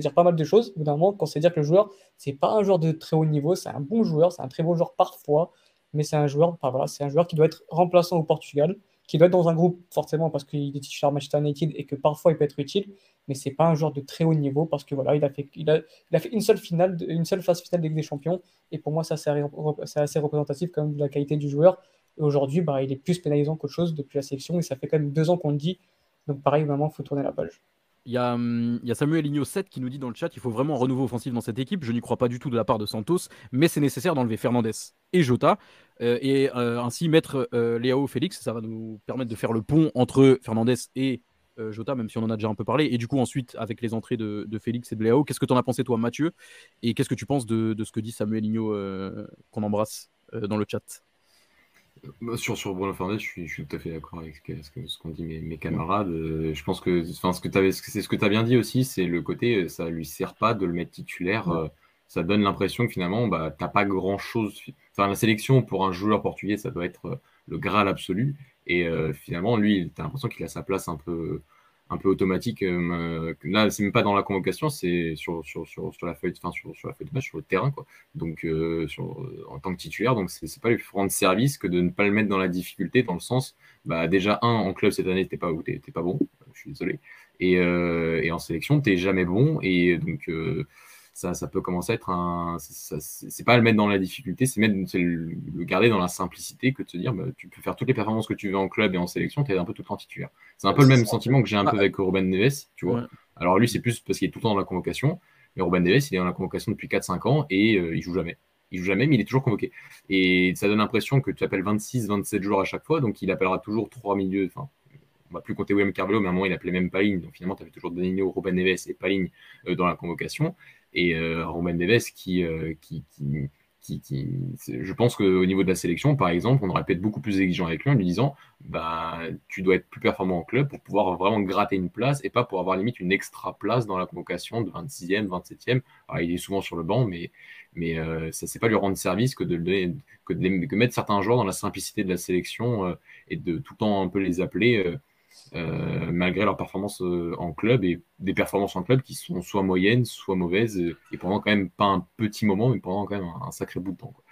dire pas mal de choses. Au bout d'un moment, quand c'est dire que le joueur, c'est pas un joueur de très haut niveau, c'est un bon joueur, c'est un très bon joueur parfois, mais c'est un joueur qui doit être remplaçant au Portugal, qui doit être dans un groupe, forcément, parce qu'il est titulaire Manchester United et que parfois il peut être utile, mais c'est pas un joueur de très haut niveau, parce que voilà, il a fait une seule phase finale de Ligue des Champions, et pour moi, ça, c'est assez représentatif quand même de la qualité du joueur. Et aujourd'hui, il est plus pénalisant qu'autre chose depuis la sélection, et ça fait quand même 2 ans qu'on le dit, donc pareil, vraiment, il faut tourner la page. Il y a Samuel Igno 7 qui nous dit dans le chat qu'il faut vraiment un renouveau offensif dans cette équipe. Je n'y crois pas du tout de la part de Santos, mais c'est nécessaire d'enlever Fernandes et Jota et ainsi mettre Léao Félix. Ça va nous permettre de faire le pont entre Fernandes et Jota, même si on en a déjà un peu parlé. Et du coup, ensuite, avec les entrées de Félix et de Léao, qu'est-ce que tu en as pensé, toi, Mathieu? Et qu'est-ce que tu penses de ce que dit Samuel Igno, qu'on embrasse dans le chat? Sur Bruno Fernandes, je suis tout à fait d'accord avec ce qu'ont dit mes camarades. Je pense que c'est ce que tu as bien dit aussi, c'est le côté, ça ne lui sert pas de le mettre titulaire. Ça donne l'impression que finalement, tu n'as pas grand-chose. Enfin, la sélection pour un joueur portugais, ça doit être le Graal absolu. Et finalement, lui, tu as l'impression qu'il a sa place un peu automatique. Là, c'est même pas dans la convocation, c'est sur la feuille, sur la feuille de match, sur le terrain, quoi. Donc en tant que titulaire, donc c'est pas lui rendre service que de ne pas le mettre dans la difficulté, dans le sens déjà en club cette année t'es pas bon, je suis désolé, et en sélection t'es jamais bon, et donc ça peut commencer à être c'est pas le mettre dans la difficulté, c'est le garder dans la simplicité, que de se dire tu peux faire toutes les performances que tu veux en club et en sélection, t'es un peu tout le temps titulaire. C'est un peu le même sentiment que j'ai un peu avec Ruben Neves, tu vois. Alors lui, c'est plus parce qu'il est tout le temps dans la convocation, Et Ruben Neves, il est dans la convocation depuis 4-5 ans et il joue jamais. Il joue jamais, mais il est toujours convoqué. Et ça donne l'impression que tu appelles 26, 27 joueurs à chaque fois, donc il appellera toujours 3 milieux. Enfin, on va plus compter William Carvalho, mais à un moment, il appelait même Paligne. Donc finalement, tu avais toujours Danilo, Ruben Neves et Paligne dans la convocation. Et Ruben Neves qui je pense qu'au niveau de la sélection, par exemple, on aurait peut-être beaucoup plus exigeant avec lui en lui disant bah, tu dois être plus performant en club pour pouvoir vraiment gratter une place et pas pour avoir limite une extra place dans la convocation de 26e, 27e. Alors, il est souvent sur le banc, mais ça ne sait pas lui rendre service que de, mettre certains joueurs dans la simplicité de la sélection et de tout le temps un peu les appeler malgré leurs performances en club, et des performances en club qui sont soit moyennes, soit mauvaises, et pendant quand même pas un petit moment, mais pendant quand même un sacré bout de temps, quoi.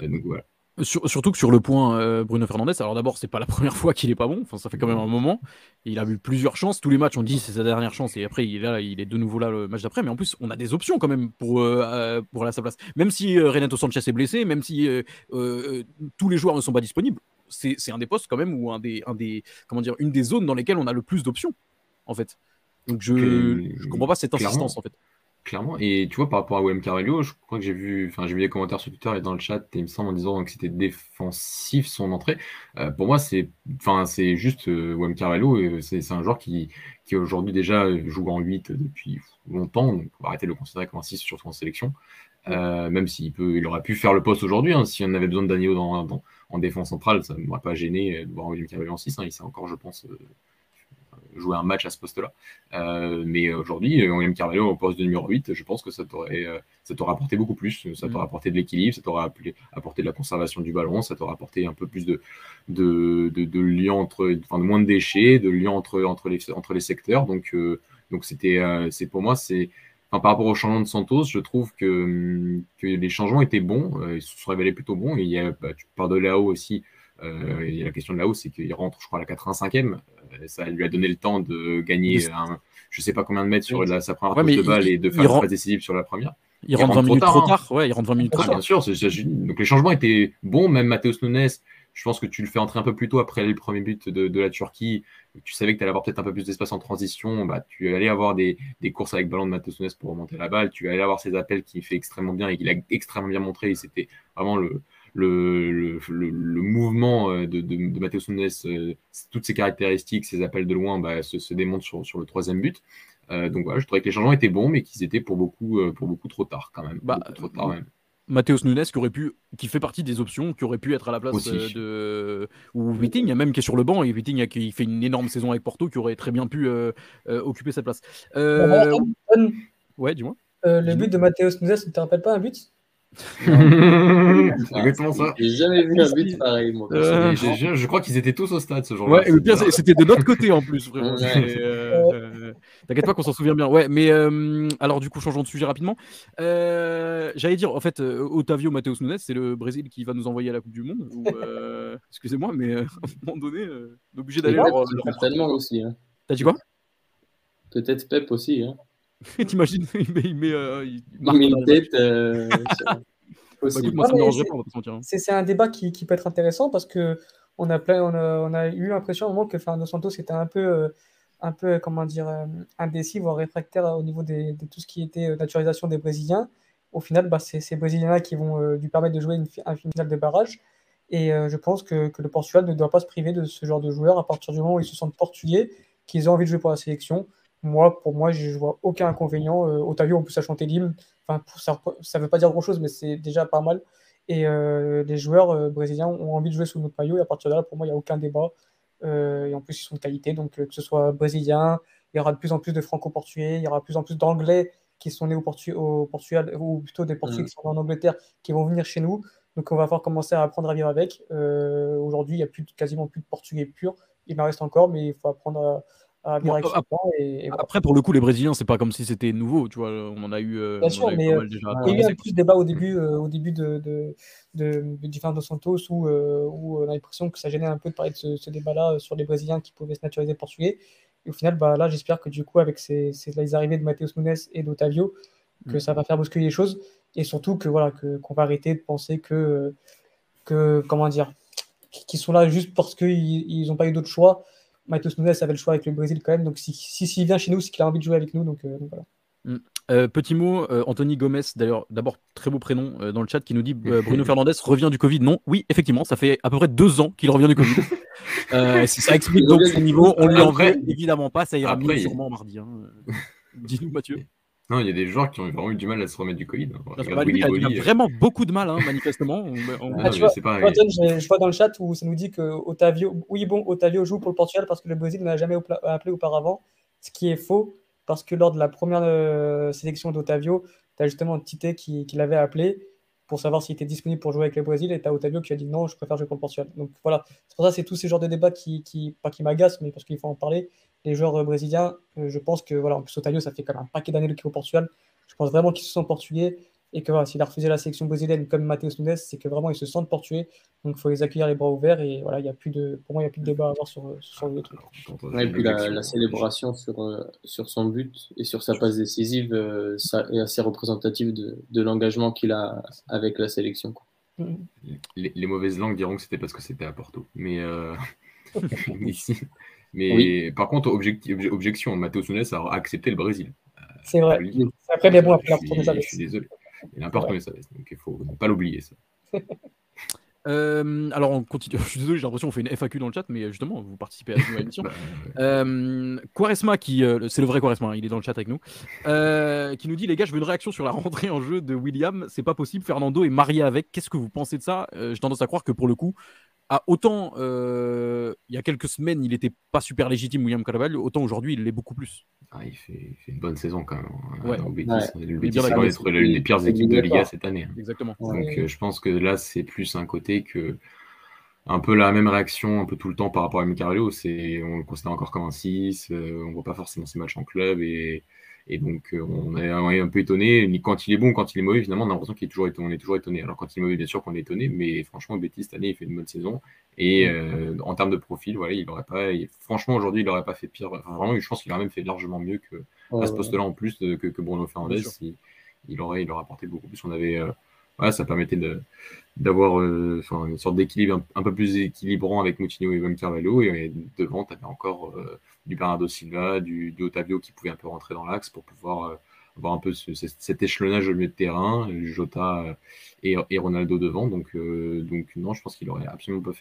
Donc, voilà. Surtout que sur le point Bruno Fernandes, alors d'abord c'est pas la première fois qu'il est pas bon, enfin, ça fait quand même un moment, il a eu plusieurs chances, tous les matchs on dit c'est sa dernière chance et après il est de nouveau là le match d'après, mais en plus on a des options quand même pour sa place, même si Renato Sanches est blessé, même si tous les joueurs ne sont pas disponibles, c'est un des postes quand même ou une des zones dans lesquelles on a le plus d'options en fait, donc je comprends pas cette insistance en fait. Clairement, et tu vois, par rapport à William Carvalho, je crois que j'ai vu des commentaires sur Twitter et dans le chat, et il me semble en disant que c'était défensif son entrée. Pour moi, c'est juste William Carvalho, c'est un joueur qui aujourd'hui déjà joue en 8 depuis longtemps, donc on va arrêter de le considérer comme un 6 surtout en sélection, même s'il aurait pu faire le poste aujourd'hui, hein, si on avait besoin de Danilo en défense centrale, ça ne m'aurait pas gêné de voir William Carvalho en 6, hein, il s'est encore, je pense... jouer un match à ce poste-là. Mais aujourd'hui, William Carvalho au poste de numéro 8, je pense que ça t'aurait apporté beaucoup plus. Ça t'aurait apporté de l'équilibre, ça t'aurait apporté de la conservation du ballon, ça t'aurait apporté un peu plus de lien de moins de déchets, de lien entre les secteurs. Donc c'est pour moi, par rapport au changement de Santos, je trouve que les changements étaient bons, ils se sont révélés plutôt bons. Et il y a, tu parles de là-haut aussi. Et la question de là-haut, c'est qu'il rentre, je crois, à la 85e. Ça lui a donné le temps de gagner je sais pas combien de mètres sur sa première touche de balle et de faire une passe décisive sur la première. Il rentre 20 minutes trop tard. Ouais, il rentre 20 minutes trop tard. Bien sûr. Donc les changements étaient bons. Même Matheus Nunes, je pense que tu le fais entrer un peu plus tôt après les premiers buts de la Turquie. Tu savais que tu allais avoir peut-être un peu plus d'espace en transition. Bah, tu allais avoir des courses avec ballon de Matheus Nunes pour remonter la balle. Tu allais avoir ses appels qu'il fait extrêmement bien et qu'il a extrêmement bien montré. C'était vraiment le mouvement de Matheus Nunes, toutes ses caractéristiques, ses appels de loin, se démontrent sur le troisième but. Donc voilà, je trouvais que les changements étaient bons, mais qu'ils étaient pour beaucoup trop tard quand même. Matheus Nunes qui fait partie des options, qui aurait pu être à la place ou Vitinha, même qui est sur le banc, et Vitinha qui fait une énorme saison avec Porto, qui aurait très bien pu occuper sa place. Ouais, dis-moi. Le but de Matheus Nunes, tu ne te rappelles pas un but ? J'ai jamais vu un but pareil, moi. Je crois qu'ils étaient tous au stade ce jour-là. Ouais, le pire, c'était de notre côté en plus, vraiment. T'inquiète pas qu'on s'en souvient bien. Ouais, mais alors du coup, changeons de sujet rapidement. J'allais dire, en fait, Otávio, Matheus Nunes, c'est le Brésil qui va nous envoyer à la Coupe du Monde. Excusez-moi, mais à un moment donné, on est obligé d'aller voir. Certainement aussi. Hein. T'as dit quoi ? Peut-être Pepe aussi. Hein. T'imagines, c'est un débat qui peut être intéressant parce que on a eu l'impression au moment que Fernando Santos était un peu comment dire indécis voire réfractaire au niveau de tout ce qui était naturalisation des Brésiliens. Au final, c'est ces Brésiliens-là qui vont lui permettre de jouer une finale de barrage. Et je pense que le Portugal ne doit pas se priver de ce genre de joueurs à partir du moment où ils se sentent portugais, qu'ils ont envie de jouer pour la sélection. Pour moi, je ne vois aucun inconvénient. Otávio, on peut chanter l'hymne. Enfin, ça ne veut pas dire grand-chose, mais c'est déjà pas mal. Et les joueurs brésiliens ont envie de jouer sous notre maillot. Et à partir de là, pour moi, il n'y a aucun débat. Et en plus, ils sont de qualité. Donc, que ce soit brésilien, il y aura de plus en plus de franco-portugais, il y aura de plus en plus d'anglais qui sont nés au Portugal, ou plutôt des portugais qui sont en Angleterre, qui vont venir chez nous. Donc, on va falloir commencer à apprendre à vivre avec. Aujourd'hui, il n'y a quasiment plus de portugais purs. Il en reste encore, mais il faut apprendre Après, pour le coup, les Brésiliens, c'est pas comme si c'était nouveau, tu vois. On en a eu. Bien sûr, mais il y a eu plus de débat au début du Fernando Santos où on a l'impression que ça gênait un peu de parler de ce débat-là sur les Brésiliens qui pouvaient se naturaliser portugais. Et au final, là, j'espère que du coup, avec les arrivées de Matheus Nunes et d'Otávio, que ça va faire bousculer les choses, et surtout que voilà, qu'on va arrêter de penser que comment dire, qu'ils sont là juste parce qu'ils n'ont pas eu d'autre choix. Matheus Nunes avait le choix avec le Brésil quand même, donc s'il vient chez nous, c'est qu'il a envie de jouer avec nous, donc voilà. Petit mot, Anthony Gomez, d'ailleurs, d'abord très beau prénom dans le chat, qui nous dit Bruno Fernandes revient du Covid. Non, oui, effectivement, ça fait à peu près 2 ans qu'il revient du Covid. Ça explique donc son niveau. On ne lui en veut évidemment pas, ça ira mieux sûrement mardi. Hein. Dis-nous, Mathieu. Non, il y a des joueurs qui ont vraiment eu du mal à se remettre du Covid. Il y a vraiment beaucoup de mal, hein, manifestement. Je vois dans le chat où ça nous dit que Otávio, Otávio joue pour le Portugal parce que le Brésil ne l'a jamais appelé auparavant, ce qui est faux, parce que lors de la première sélection d'Otávio, tu as justement Tite qui l'avait appelé pour savoir s'il était disponible pour jouer avec le Brésil, et tu as Otávio qui a dit non, je préfère jouer pour le Portugal. Donc voilà, c'est pour ça que c'est tous ces genres de débats qui m'agacent, mais parce qu'il faut en parler. Les joueurs brésiliens, je pense que, voilà, en plus Otávio, ça fait quand même un paquet d'années qu'il est au Portugal. Je pense vraiment qu'ils se sentent portugais et que voilà, s'il a refusé la sélection brésilienne comme Matheus Nunes, c'est que vraiment ils se sentent portugais. Donc il faut les accueillir les bras ouverts et voilà, pour moi, il n'y a plus de débat à avoir sur le truc. Ouais, et puis la célébration sur son but et sur sa passe décisive est assez représentative de l'engagement qu'il a avec la sélection. Quoi. Les mauvaises langues diront que c'était parce que c'était à Porto. Mais ici. Mais oui. Par contre, objection, Matheus Nunes a accepté le Brésil. C'est vrai. Après, mais bon, après, il a retourné sa veste. Je suis désolé. Il a retourné sa veste. Donc, il ne faut pas l'oublier, ça. Alors, on continue. Je suis désolé, j'ai l'impression qu'on fait une FAQ dans le chat, mais justement, vous participez à cette émission. Quaresma, c'est le vrai Quaresma, hein, il est dans le chat avec nous, qui nous dit, les gars, je veux une réaction sur la rentrée en jeu de William. C'est pas possible, Fernando est marié avec. Qu'est-ce que vous pensez de ça? J'ai tendance à croire que pour le coup, autant il y a quelques semaines, il n'était pas super légitime, William Carvalho, autant aujourd'hui, il l'est beaucoup plus. Ah, il fait une bonne saison quand même. Ouais. Le Betis va être l'une des pires équipes de Liga cette année. Hein. Exactement. Donc je pense que là, c'est plus un côté que un peu la même réaction un peu tout le temps par rapport à William Carvalho. On le considère encore comme un 6, on ne voit pas forcément ses matchs en club et donc on est un peu étonné. Quand il est bon, quand il est mauvais, finalement on a l'impression qu'on est toujours étonné. Alors quand il est mauvais, bien sûr qu'on est étonné, mais franchement Betis cette année il fait une bonne saison et en termes de profil, voilà, franchement aujourd'hui il n'aurait pas fait pire. Enfin, vraiment, je pense qu'il aurait même fait largement mieux à ce poste-là en plus que Bruno Fernandes. Il aurait apporté beaucoup plus. On avait voilà, ça permettait d'avoir une sorte d'équilibre un peu plus équilibrant avec Moutinho et William Carvalho. Et devant, tu avais encore du Bernardo Silva, du Otávio qui pouvait un peu rentrer dans l'axe pour pouvoir avoir un peu cet échelonnage au milieu de terrain, Jota et Ronaldo devant. Donc non, je pense qu'il n'aurait absolument pas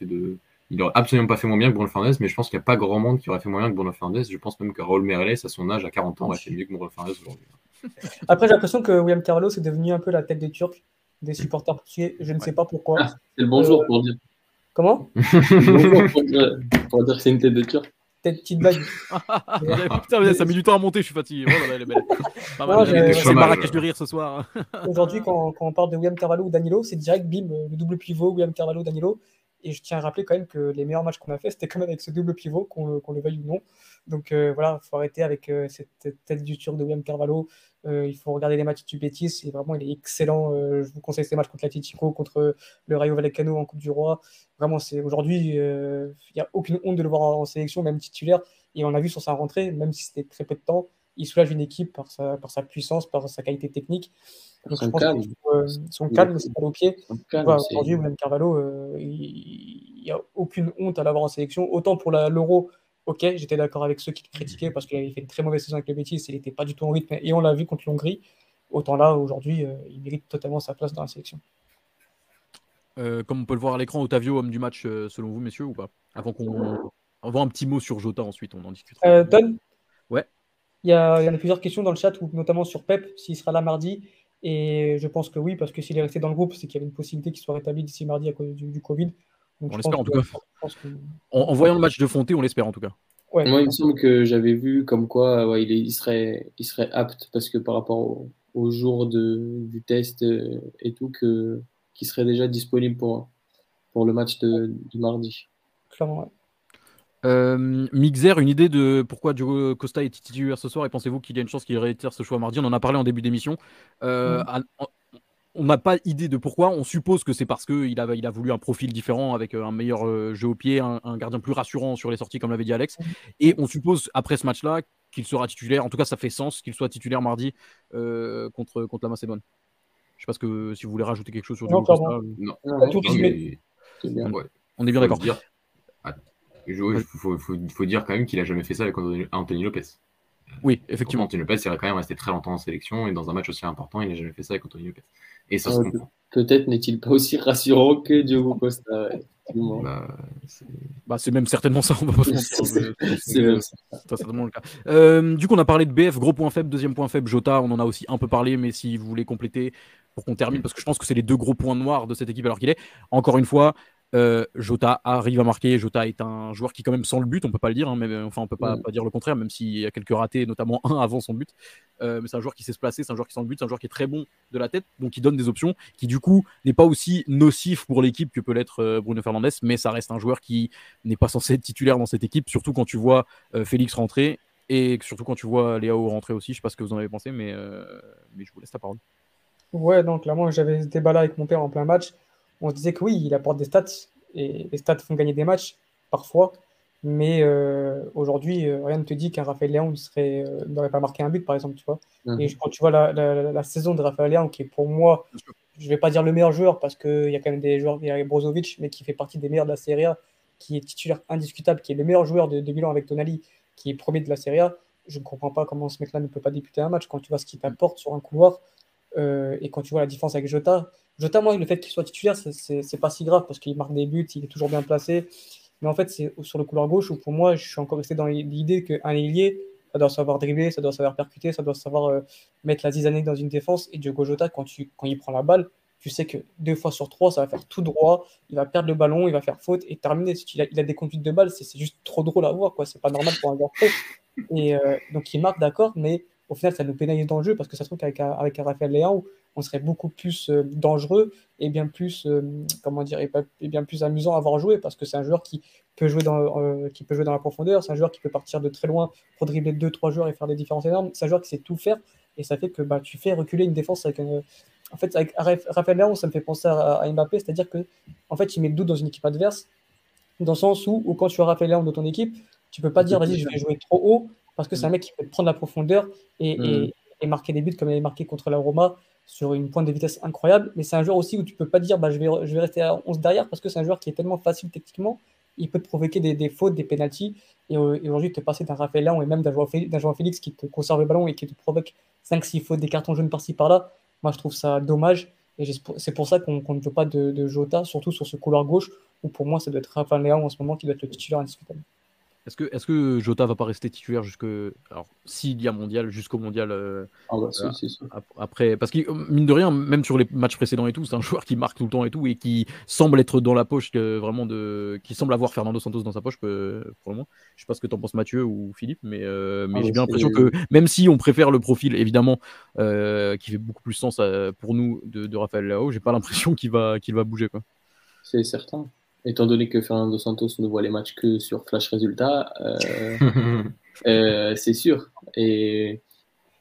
fait moins bien que Bruno Fernandes, mais je pense qu'il n'y a pas grand monde qui aurait fait moins bien que Bruno Fernandes. Je pense même que Raul Merelles, à son âge, à 40 ans, aurait fait mieux que Bruno Fernandes aujourd'hui. Après, j'ai l'impression que William Carvalho, c'est devenu un peu la tête des Turcs. Des supporters portugais, je ne sais pas pourquoi. Ah, c'est le bonjour pour dire. Comment? Bonjour pour dire que c'est une tête de turc. Tête petite blague. Putain, ça met du temps à monter, je suis fatigué. Oh, là, elle est belle. Pas mal, c'est Marrakech de rire ce soir. Aujourd'hui, quand on parle de William Carvalho ou Danilo, c'est direct, bim, le double pivot, William Carvalho, Danilo. Et je tiens à rappeler quand même que les meilleurs matchs qu'on a fait, c'était quand même avec ce double pivot, qu'on le veuille ou non. Donc voilà, il faut arrêter avec cette tête du turc de William Carvalho. Il faut regarder les matchs du Betis, et vraiment il est excellent. Je vous conseille ces matchs contre l'Atlético, contre le Rayo Vallecano en Coupe du Roi. Vraiment, aujourd'hui, il n'y a aucune honte de le voir en sélection, même titulaire. Et on l'a vu sur sa rentrée, même si c'était très peu de temps, il soulage une équipe par sa puissance, par sa qualité technique. Donc, je pense son calme, c'est pas au pied. Aujourd'hui, William Carvalho, il n'y a aucune honte à l'avoir en sélection. Autant pour l'Euro, ok, j'étais d'accord avec ceux qui le critiquaient parce qu'il avait fait une très mauvaise saison avec le Betis, il n'était pas du tout en rythme et on l'a vu contre l'Hongrie. Autant là, aujourd'hui, il mérite totalement sa place dans la sélection. Comme on peut le voir à l'écran, Otávio, homme du match, selon vous, messieurs, ou pas? Avant qu'on envoie un petit mot sur Jota, ensuite on en discutera. Ton, ouais. Il y en a plusieurs questions dans le chat, notamment sur Pep, s'il sera là mardi. Et je pense que oui, parce que s'il est resté dans le groupe, c'est qu'il y avait une possibilité qu'il soit rétabli d'ici mardi à cause du Covid. Donc on l'espère en tout cas. En voyant le match de Fonte, on l'espère en tout cas. Ouais. Moi, il me semble que j'avais vu comme quoi il serait apte, parce que par rapport au jour du test et tout, qu'il serait déjà disponible pour le match du mardi. Clairement, ouais. Mixer, une idée de pourquoi Diogo Costa est titulaire ce soir, et pensez-vous qu'il y a une chance qu'il réitère ce choix mardi? On en a parlé en début d'émission. On n'a pas idée de pourquoi. On suppose que c'est parce qu'il a voulu un profil différent avec un meilleur jeu au pied, un gardien plus rassurant sur les sorties, comme l'avait dit Alex. Et on suppose après ce match-là qu'il sera titulaire. En tout cas, ça fait sens qu'il soit titulaire mardi contre la Macédoine. Je ne sais pas si vous voulez rajouter quelque chose sur Diogo Costa. Non. Ouais. On est bien d'accord. Il faut dire quand même qu'il n'a jamais fait ça avec Anthony Lopez. Oui, effectivement. Antonio Lopez, il a quand même resté très longtemps en sélection et dans un match aussi important, il n'a jamais fait ça avec Antonio Lopez. Et ça se comprend. Peut-être n'est-il pas aussi rassurant que Diogo Costa. C'est même certainement ça. C'est certainement le cas. Du coup, on a parlé de BF, gros point faible, deuxième point faible, Jota. On en a aussi un peu parlé, mais si vous voulez compléter pour qu'on termine, parce que je pense que c'est les deux gros points noirs de cette équipe alors qu'il est. Encore une fois, Jota arrive à marquer. Jota est un joueur qui quand même sent le but, on peut pas le dire, hein, mais enfin on peut pas dire le contraire, même s'il y a quelques ratés, notamment un avant son but. Mais c'est un joueur qui sait se placer, c'est un joueur qui sent le but, c'est un joueur qui est très bon de la tête, donc qui donne des options, qui du coup n'est pas aussi nocif pour l'équipe que peut l'être Bruno Fernandes, mais ça reste un joueur qui n'est pas censé être titulaire dans cette équipe, surtout quand tu vois Félix rentrer et surtout quand tu vois Léao rentrer aussi. Je sais pas ce que vous en avez pensé, mais je vous laisse la parole. Ouais, donc là moi j'avais ce débat là avec mon père en plein match. On se disait que oui, il apporte des stats, et les stats font gagner des matchs, parfois, mais aujourd'hui, rien ne te dit qu'un Rafael Leão n'aurait pas marqué un but, par exemple, tu vois. Mm-hmm. Et quand tu vois la saison de Rafael Leão, qui est pour moi, je ne vais pas dire le meilleur joueur, parce qu'il y a quand même des joueurs, il y a Brozovic, mais qui fait partie des meilleurs de la Serie A, qui est titulaire indiscutable, qui est le meilleur joueur de Milan avec Tonali, qui est premier de la Serie A. Je ne comprends pas comment ce mec-là ne peut pas débuter un match, quand tu vois ce qu'il t'apporte sur un couloir, et quand tu vois la différence avec Jota, moi, le fait qu'il soit titulaire, c'est pas si grave parce qu'il marque des buts, il est toujours bien placé. Mais en fait, c'est sur le couloir gauche où pour moi, je suis encore resté dans l'idée qu'un ailier, ça doit savoir dribbler, ça doit savoir percuter, ça doit savoir mettre la zizanie dans une défense. Et Diogo Jota, quand il prend la balle, tu sais que 2 fois sur 3, ça va faire tout droit, il va perdre le ballon, il va faire faute et terminer. Il a des conduites de balle, c'est juste trop drôle à voir, quoi. C'est pas normal pour un joueur pro. Et donc, il marque, d'accord, mais au final, ça nous pénalise dans le jeu parce que ça se trouve qu'avec un Raphaël Leão, on serait beaucoup plus dangereux et bien plus, et bien plus amusant à voir jouer parce que c'est un joueur qui peut jouer dans la profondeur, c'est un joueur qui peut partir de très loin pour dribbler 2-3 joueurs et faire des différences énormes, c'est un joueur qui sait tout faire et ça fait que tu fais reculer une défense avec un... En fait, avec Raphaël Leão, ça me fait penser à Mbappé, c'est-à-dire que en fait, il met le doute dans une équipe adverse, dans le sens où quand tu as Raphaël Leão dans ton équipe, tu peux pas dire vas-y, je vais jouer trop haut parce que c'est un mec qui peut prendre la profondeur et marquer des buts comme il avait marqué contre la Roma, sur une pointe de vitesse incroyable, mais c'est un joueur aussi où tu peux pas dire je vais rester à 11 derrière parce que c'est un joueur qui est tellement facile techniquement, il peut te provoquer des fautes, des pénaltys et aujourd'hui te passer d'un Raphaël Leão et même d'un joueur Félix qui te conserve le ballon et qui te provoque 5-6 fautes, des cartons jaunes par-ci par-là, moi je trouve ça dommage et c'est pour ça qu'on ne veut pas de Jota, surtout sur ce couloir gauche où pour moi ça doit être Raphaël Leão en ce moment qui doit être le titulaire indiscutable. Est-ce que Jota va pas rester titulaire jusqu'au mondial après, parce que mine de rien, même sur les matchs précédents et tout, c'est un joueur qui marque tout le temps et tout et qui semble être dans la poche qui semble avoir Fernando Santos dans sa poche pour le moment. Je sais pas ce que t'en penses Mathieu ou Philippe, mais j'ai bien l'impression que même si on préfère le profil évidemment qui fait beaucoup plus sens pour nous de Raphaël Leão, j'ai pas l'impression qu'il va bouger quoi. C'est certain. Étant donné que Fernando Santos ne voit les matchs que sur Flash Résultats, c'est sûr. Et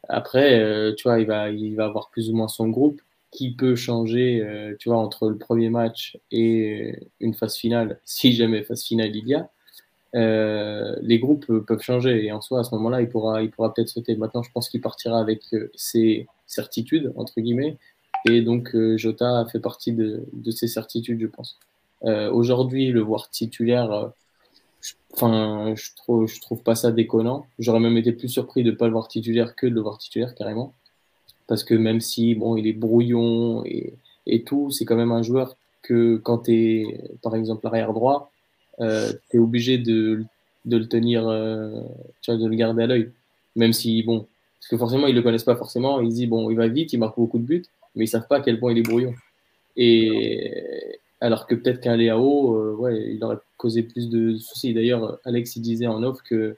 après, tu vois, il va avoir plus ou moins son groupe qui peut changer, tu vois, entre le premier match et une phase finale, si jamais phase finale il y a. Les groupes peuvent changer et en soi, à ce moment-là, il pourra peut-être sauter. Maintenant, je pense qu'il partira avec ses certitudes, entre guillemets. Et donc, Jota fait partie de ses certitudes, je pense. Aujourd'hui, le voir titulaire, je trouve pas ça déconnant. J'aurais même été plus surpris de pas le voir titulaire que de le voir titulaire carrément, parce que même si il est brouillon et tout, c'est quand même un joueur que quand t'es par exemple arrière droit, t'es obligé de le tenir, tu vois, de le garder à l'œil, même si parce que forcément ils le connaissent pas forcément, ils se disent il va vite, il marque beaucoup de buts, mais ils savent pas à quel point il est brouillon et alors que peut-être qu'un Léao, il aurait causé plus de soucis. D'ailleurs, Alex, il disait en off que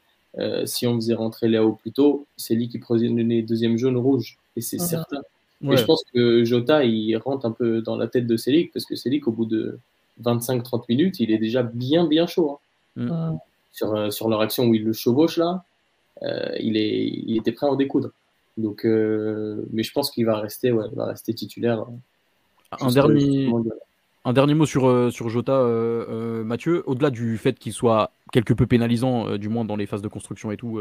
si on faisait rentrer Léao plus tôt, c'est lui qui prenait deuxième jaune rouge. Et c'est certain. Ouais. Et je pense que Jota, il rentre un peu dans la tête de Selic, parce que Selic, au bout de 25-30 minutes, il est déjà bien, bien chaud. Hein. Mmh. Sur leur action où il le chevauche, là, il était prêt à en découdre. Donc, mais je pense qu'il va rester, titulaire. Un dernier mot sur Jota, Mathieu, au-delà du fait qu'il soit quelque peu pénalisant, du moins dans les phases de construction et tout,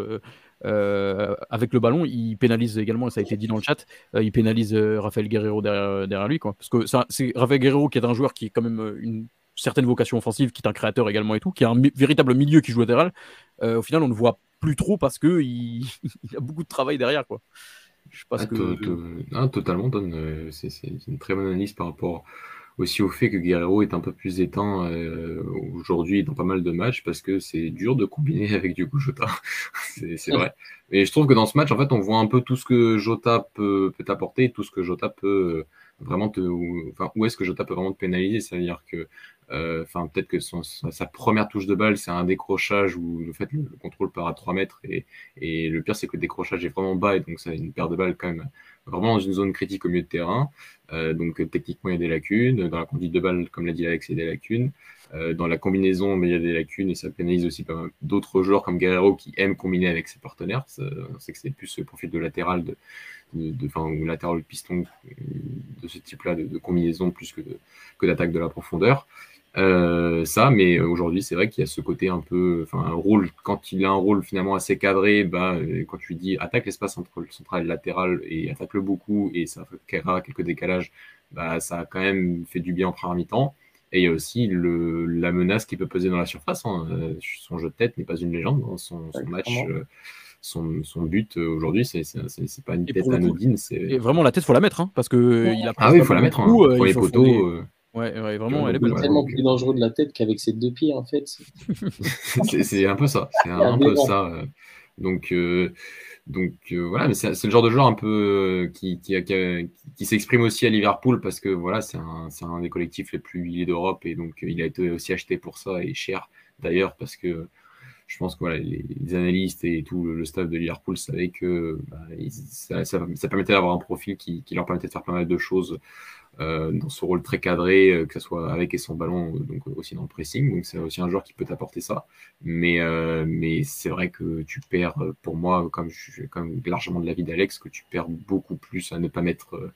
avec le ballon, il pénalise également, et ça a été dit dans le chat, il pénalise Raphaël Guerreau derrière lui, quoi. Parce que c'est Raphaël Guerreau qui est un joueur qui est quand même une certaine vocation offensive, qui est un créateur également et tout, qui est un véritable milieu qui joue latéral. Au final, on ne voit plus trop parce qu'il il a beaucoup de travail derrière, quoi. Je sais pas ce totalement, c'est une très bonne analyse par rapport aussi au fait que Guerreau est un peu plus éteint aujourd'hui dans pas mal de matchs parce que c'est dur de combiner avec Diogo Jota. c'est vrai. Mais je trouve que dans ce match, en fait, on voit un peu tout ce que Jota peut t'apporter, tout ce que Jota peut vraiment où est-ce que Jota peut vraiment te pénaliser. C'est-à-dire que peut-être que sa première touche de balle, c'est un décrochage où le fait le contrôle part à 3 mètres et le pire, c'est que le décrochage est vraiment bas et donc ça a une paire de balles quand même vraiment dans une zone critique au milieu de terrain. Donc techniquement, il y a des lacunes. Dans la conduite de balle, comme l'a dit Alex, il y a des lacunes. Dans la combinaison, mais il y a des lacunes et ça pénalise aussi pas mal d'autres joueurs comme Guerreiro qui aiment combiner avec ses partenaires. On sait que c'est plus ce profil de latéral ou latéral piston de ce type-là de combinaison plus que d'attaque de la profondeur. Mais aujourd'hui c'est vrai qu'il y a ce côté un peu, enfin un rôle, quand il a un rôle finalement assez cadré, quand tu dis attaque l'espace entre le central et le latéral et attaque-le beaucoup et ça créera quelques décalages, ça a quand même fait du bien en première mi-temps. Et il y a aussi la menace qui peut peser dans la surface, hein. Son jeu de tête n'est pas une légende, hein. Son match, son but aujourd'hui, c'est pas une tête anodine. Et vraiment la tête faut la mettre, hein, parce que il a il faut la mettre pour les poteaux. Ouais, vraiment, elle est tellement plus dangereux de la tête qu'avec ses deux pieds, en fait. c'est un peu ça. C'est un peu ça. Donc, voilà, mais c'est le genre de joueur un peu qui s'exprime aussi à Liverpool parce que voilà, c'est un des collectifs les plus huilés d'Europe et donc il a été aussi acheté pour ça et cher d'ailleurs parce que je pense que voilà, les analystes et tout le staff de Liverpool savaient que ça permettait d'avoir un profil qui leur permettait de faire pas mal de choses dans ce rôle très cadré, que ce soit avec et sans ballon, donc aussi dans le pressing. Donc c'est aussi un joueur qui peut t'apporter ça. Mais c'est vrai que tu perds, pour moi, comme je suis largement de l'avis d'Alex, que tu perds beaucoup plus à ne pas mettre...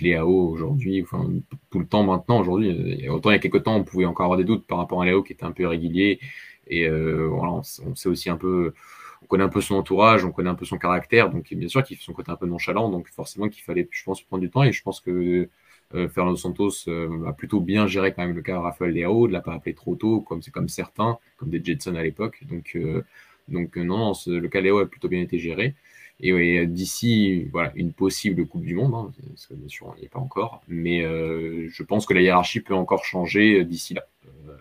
Léao aujourd'hui, enfin tout le temps maintenant aujourd'hui. Autant il y a quelques temps on pouvait encore avoir des doutes par rapport à Léao qui était un peu irrégulier et voilà, on sait aussi un peu, on connaît un peu son entourage, on connaît un peu son caractère, donc bien sûr qu'il fait son côté un peu nonchalant, donc forcément qu'il fallait, je pense, prendre du temps et je pense que Fernando Santos a plutôt bien géré quand même le cas Raphaël Leão, de l'a pas appelé trop tôt comme certains, comme des Jetson à l'époque, donc non, le cas Léao a plutôt bien été géré. Et ouais, d'ici, voilà, une possible Coupe du Monde, hein, parce que bien sûr, on n'y est pas encore, mais je pense que la hiérarchie peut encore changer d'ici là.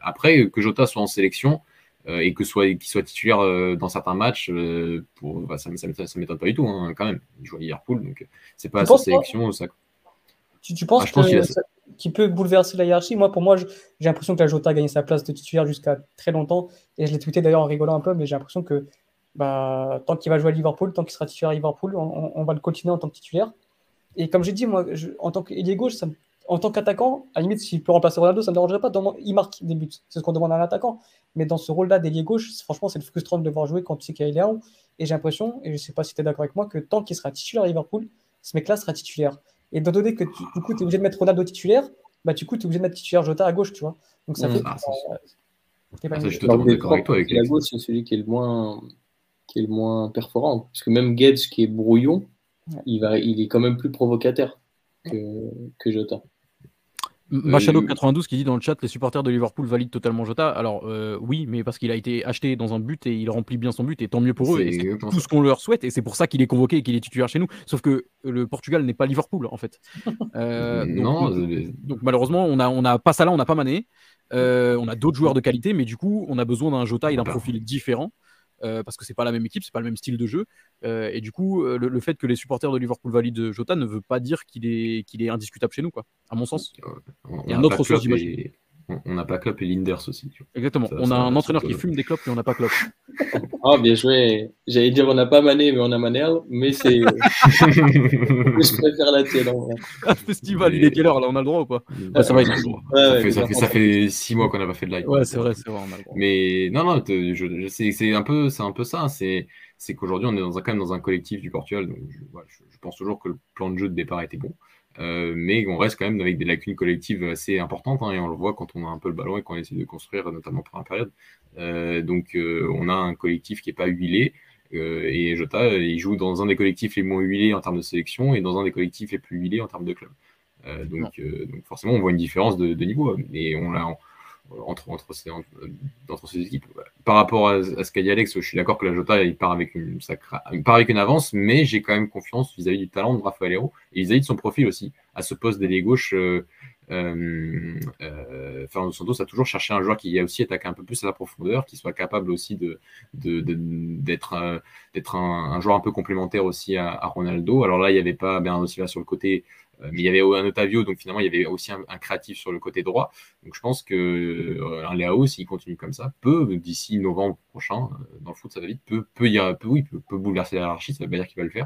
Après, que Jota soit en sélection et qu'il soit titulaire dans certains matchs, ça m'étonne pas du tout, hein, quand même. Il joue à Liverpool, donc c'est pas sa sélection. Ça... Tu penses qu'il peut bouleverser la hiérarchie? Moi, pour moi, j'ai l'impression que la Jota a gagné sa place de titulaire jusqu'à très longtemps, et je l'ai tweeté d'ailleurs en rigolant un peu, mais j'ai l'impression que tant qu'il va jouer à Liverpool, tant qu'il sera titulaire à Liverpool, on va le continuer en tant que titulaire. Et comme j'ai dit, moi, en tant qu'ailier gauche, en tant qu'attaquant, à la limite, s'il peut remplacer Ronaldo, ça ne me dérangerait pas. Il marque des buts, c'est ce qu'on demande à un attaquant. Mais dans ce rôle-là d'ailier gauche, franchement, c'est le frustrant de le voir jouer quand tu sais qu'il y a Léao. Et j'ai l'impression, et je ne sais pas si tu es d'accord avec moi, que tant qu'il sera titulaire à Liverpool, ce mec-là sera titulaire. Et étant donné que du coup, tu es obligé de mettre Ronaldo titulaire, du coup, tu es obligé de mettre titulaire Jota à gauche, tu vois. Donc ça fait. Je suis totalement d'accord avec toi. La gauche, c'est celui qui est le moins perforant. Parce que même Guedes, qui est brouillon, il est quand même plus provocateur que Jota. Machado92 qui dit dans le chat, les supporters de Liverpool valident totalement Jota. Alors oui, mais parce qu'il a été acheté dans un but et il remplit bien son but et tant mieux pour eux. C'est tout ce qu'on leur souhaite et c'est pour ça qu'il est convoqué et qu'il est titulaire chez nous. Sauf que le Portugal n'est pas Liverpool en fait. Donc malheureusement, on a pas Salah, on n'a pas Mané. On a d'autres joueurs de qualité, mais du coup, on a besoin d'un Jota et d'un profil différent parce que c'est pas la même équipe, c'est pas le même style de jeu. Et du coup, le fait que les supporters de Liverpool valident Jota ne veut pas dire qu'il est indiscutable chez nous, quoi. À mon sens, il y a un autre sens d'imaginer. On n'a pas Klopp et Linders aussi. Exactement. On a un entraîneur qui fume des clopes, mais on n'a pas Klopp. Ah, bien joué. J'allais dire on n'a pas Mané, mais on a Manel. Mais c'est. Je préfère la tienne. Festival, il est quelle heure là? On a le droit ou pas? Ça va, ça fait 6 mois qu'on n'a pas fait de live. Ouais, c'est vrai, on a le droit. Mais non, c'est un peu ça. C'est qu'aujourd'hui, on est quand même dans un collectif du Portugal. Donc, je pense toujours que le plan de jeu de départ était bon. Mais on reste quand même avec des lacunes collectives assez importantes, hein, et on le voit quand on a un peu le ballon et qu'on essaie de construire, notamment pour la période. Donc on a un collectif qui n'est pas huilé, et Jota, il joue dans un des collectifs les moins huilés en termes de sélection et dans un des collectifs les plus huilés en termes de club. Donc forcément, on voit une différence de niveau. Et on l'a, entre ces équipes. Par rapport à ce qu'a dit Alex, je suis d'accord que la Jota il part avec une avance, mais j'ai quand même confiance vis-à-vis du talent de Raphaël Leão et vis-à-vis de son profil aussi. À ce poste d'ailier gauche, Fernando Santos a toujours cherché un joueur qui aussi attaque un peu plus à la profondeur, qui soit capable aussi d'être un joueur un peu complémentaire aussi à Ronaldo. Alors là, il n'y avait pas Bernardo Silva sur le côté, mais il y avait un Otávio, donc finalement il y avait aussi un créatif sur le côté droit. Donc je pense que Leão, s'il continue comme ça, peut d'ici novembre prochain, dans le foot ça va vite, peut bouleverser la hiérarchie. Ça ne veut pas dire qu'il va le faire,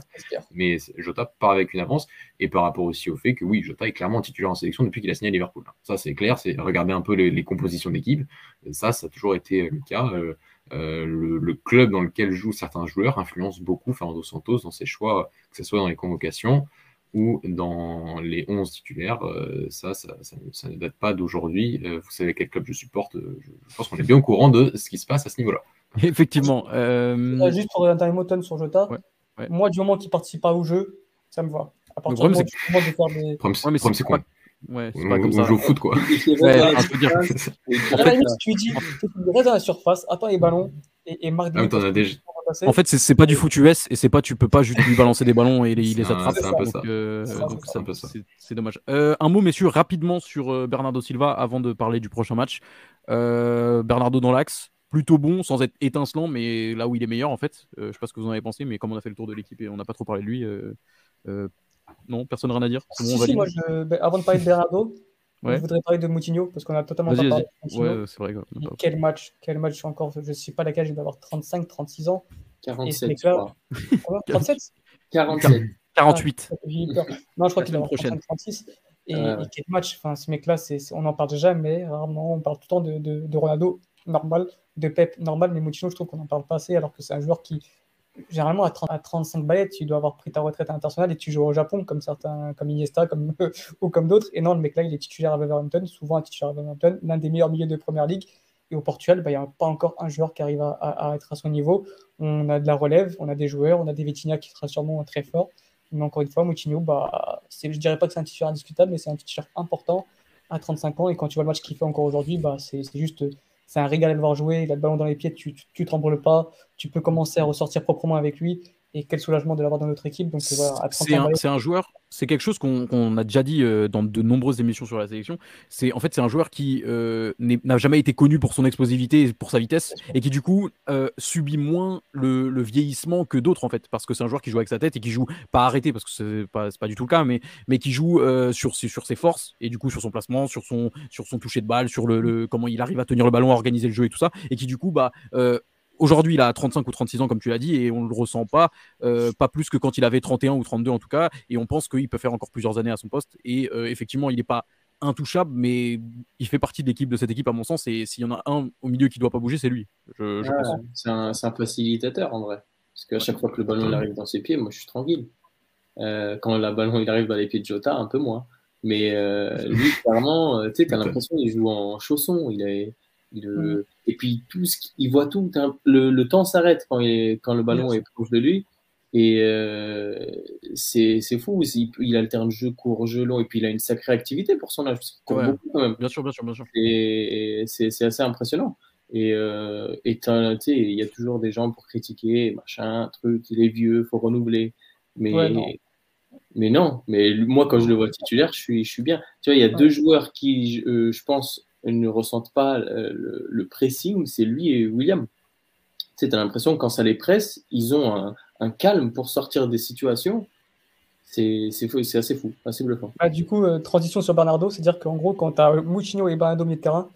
mais Jota part avec une avance. Et par rapport aussi au fait que oui, Jota est clairement titulaire en sélection depuis qu'il a signé à Liverpool. Ça c'est clair, c'est regarder un peu les compositions d'équipe. Ça a toujours été le cas. Le club dans lequel jouent certains joueurs influence beaucoup Fernando Santos dans ses choix, que ce soit dans les convocations ou dans les 11 titulaires. Ça ne date pas d'aujourd'hui. Vous savez quel club je supporte. Je pense qu'on est bien au courant de ce qui se passe à ce niveau-là. Effectivement. Juste pour un dernier mot sur Jota, ouais. Moi, du moment qu'il ne participe pas au jeu, ça me va. À partir du moment où je vais faire des... problème, c'est quoi ? Ouais, c'est pas comme ça. On joue au foot, quoi. Tu dis, reste dans la surface, attends les ballons et marque des buts. En fait, c'est pas du foot US et c'est pas, tu peux pas juste lui balancer des ballons et les attraper. C'est dommage. Un mot, messieurs, rapidement sur Bernardo Silva avant de parler du prochain match. Bernardo dans l'axe, plutôt bon, sans être étincelant, mais là où il est meilleur en fait. Je sais pas ce que vous en avez pensé, mais comme on a fait le tour de l'équipe et on n'a pas trop parlé de lui, non, personne rien à dire. Bon, avant de parler de Bernardo, je voudrais parler de Moutinho parce qu'on a totalement pas parlé de Moutinho. Ouais, c'est vrai, quel match encore, je ne sais pas laquelle, je dois avoir 35, 36 ans. 47. 37 47. 48. Non, je crois qu'il est en 36. Et quel match, enfin, ce mec-là, on n'en parle jamais, rarement, on parle tout le temps de Ronaldo, normal, de Pep, normal, mais Moutinho, je trouve qu'on n'en parle pas assez alors que c'est un joueur qui. Généralement, à 35 balais, tu dois avoir pris ta retraite internationale et tu joues au Japon, comme certains, comme Iniesta, comme ou comme d'autres. Et non, le mec-là, il est titulaire à Wolverhampton, souvent un titulaire à Wolverhampton, l'un des meilleurs milieux de Première Ligue. Et au Portugal, il n'y a pas encore un joueur qui arrive à être à son niveau. On a de la relève, on a des joueurs, on a des Vitinha qui sera sûrement très fort. Mais encore une fois, Moutinho, je ne dirais pas que c'est un titulaire indiscutable, mais c'est un titulaire important à 35 ans. Et quand tu vois le match qu'il fait encore aujourd'hui, c'est juste... C'est un régal de le voir jouer, il a le ballon dans les pieds, tu trembles pas, tu peux commencer à ressortir proprement avec lui, et quel soulagement de l'avoir dans notre équipe. Donc, voilà, c'est un joueur, c'est quelque chose qu'on a déjà dit dans de nombreuses émissions sur la sélection, c'est un joueur qui n'a jamais été connu pour son explosivité et pour sa vitesse, et qui du coup subit moins le vieillissement que d'autres en fait, parce que c'est un joueur qui joue avec sa tête et qui joue pas arrêté, parce que c'est pas du tout le cas, mais qui joue sur ses forces, et du coup sur son placement, sur son toucher de balle, sur le comment il arrive à tenir le ballon, à organiser le jeu et tout ça, et qui du coup aujourd'hui, il a 35 ou 36 ans, comme tu l'as dit, et on ne le ressent pas, pas plus que quand il avait 31 ou 32 en tout cas, et on pense qu'il peut faire encore plusieurs années à son poste. Et effectivement, il n'est pas intouchable, mais il fait partie de cette équipe à mon sens, et s'il y en a un au milieu qui ne doit pas bouger, c'est lui. Je pense. C'est un facilitateur en vrai, parce qu'à chaque fois que le ballon arrive dans ses pieds, moi je suis tranquille. Quand le ballon arrive dans les pieds de Jota, un peu moins. Mais lui, clairement, tu as l'impression qu'il joue en chausson, et puis il voit tout, le temps s'arrête quand le ballon est proche de lui, et c'est fou, il alterne jeu court, jeu long, et puis il a une sacrée activité pour son âge, parce qu'il court beaucoup quand même. Bien sûr. Et c'est assez impressionnant, et tu sais, il y a toujours des gens pour critiquer, machin, truc, il est vieux, faut renouveler, mais moi quand je le vois titulaire, je suis bien. Tu vois, il y a deux joueurs qui, je pense, ne ressentent pas le pressing, c'est lui et William. Tu sais, t'as l'impression que quand ça les presse, ils ont un calme pour sortir des situations. C'est assez fou, assez bluffant. Du coup, transition sur Bernardo, c'est-à-dire qu'en gros, quand t'as Moutinho et Bernardo au milieu de terrain,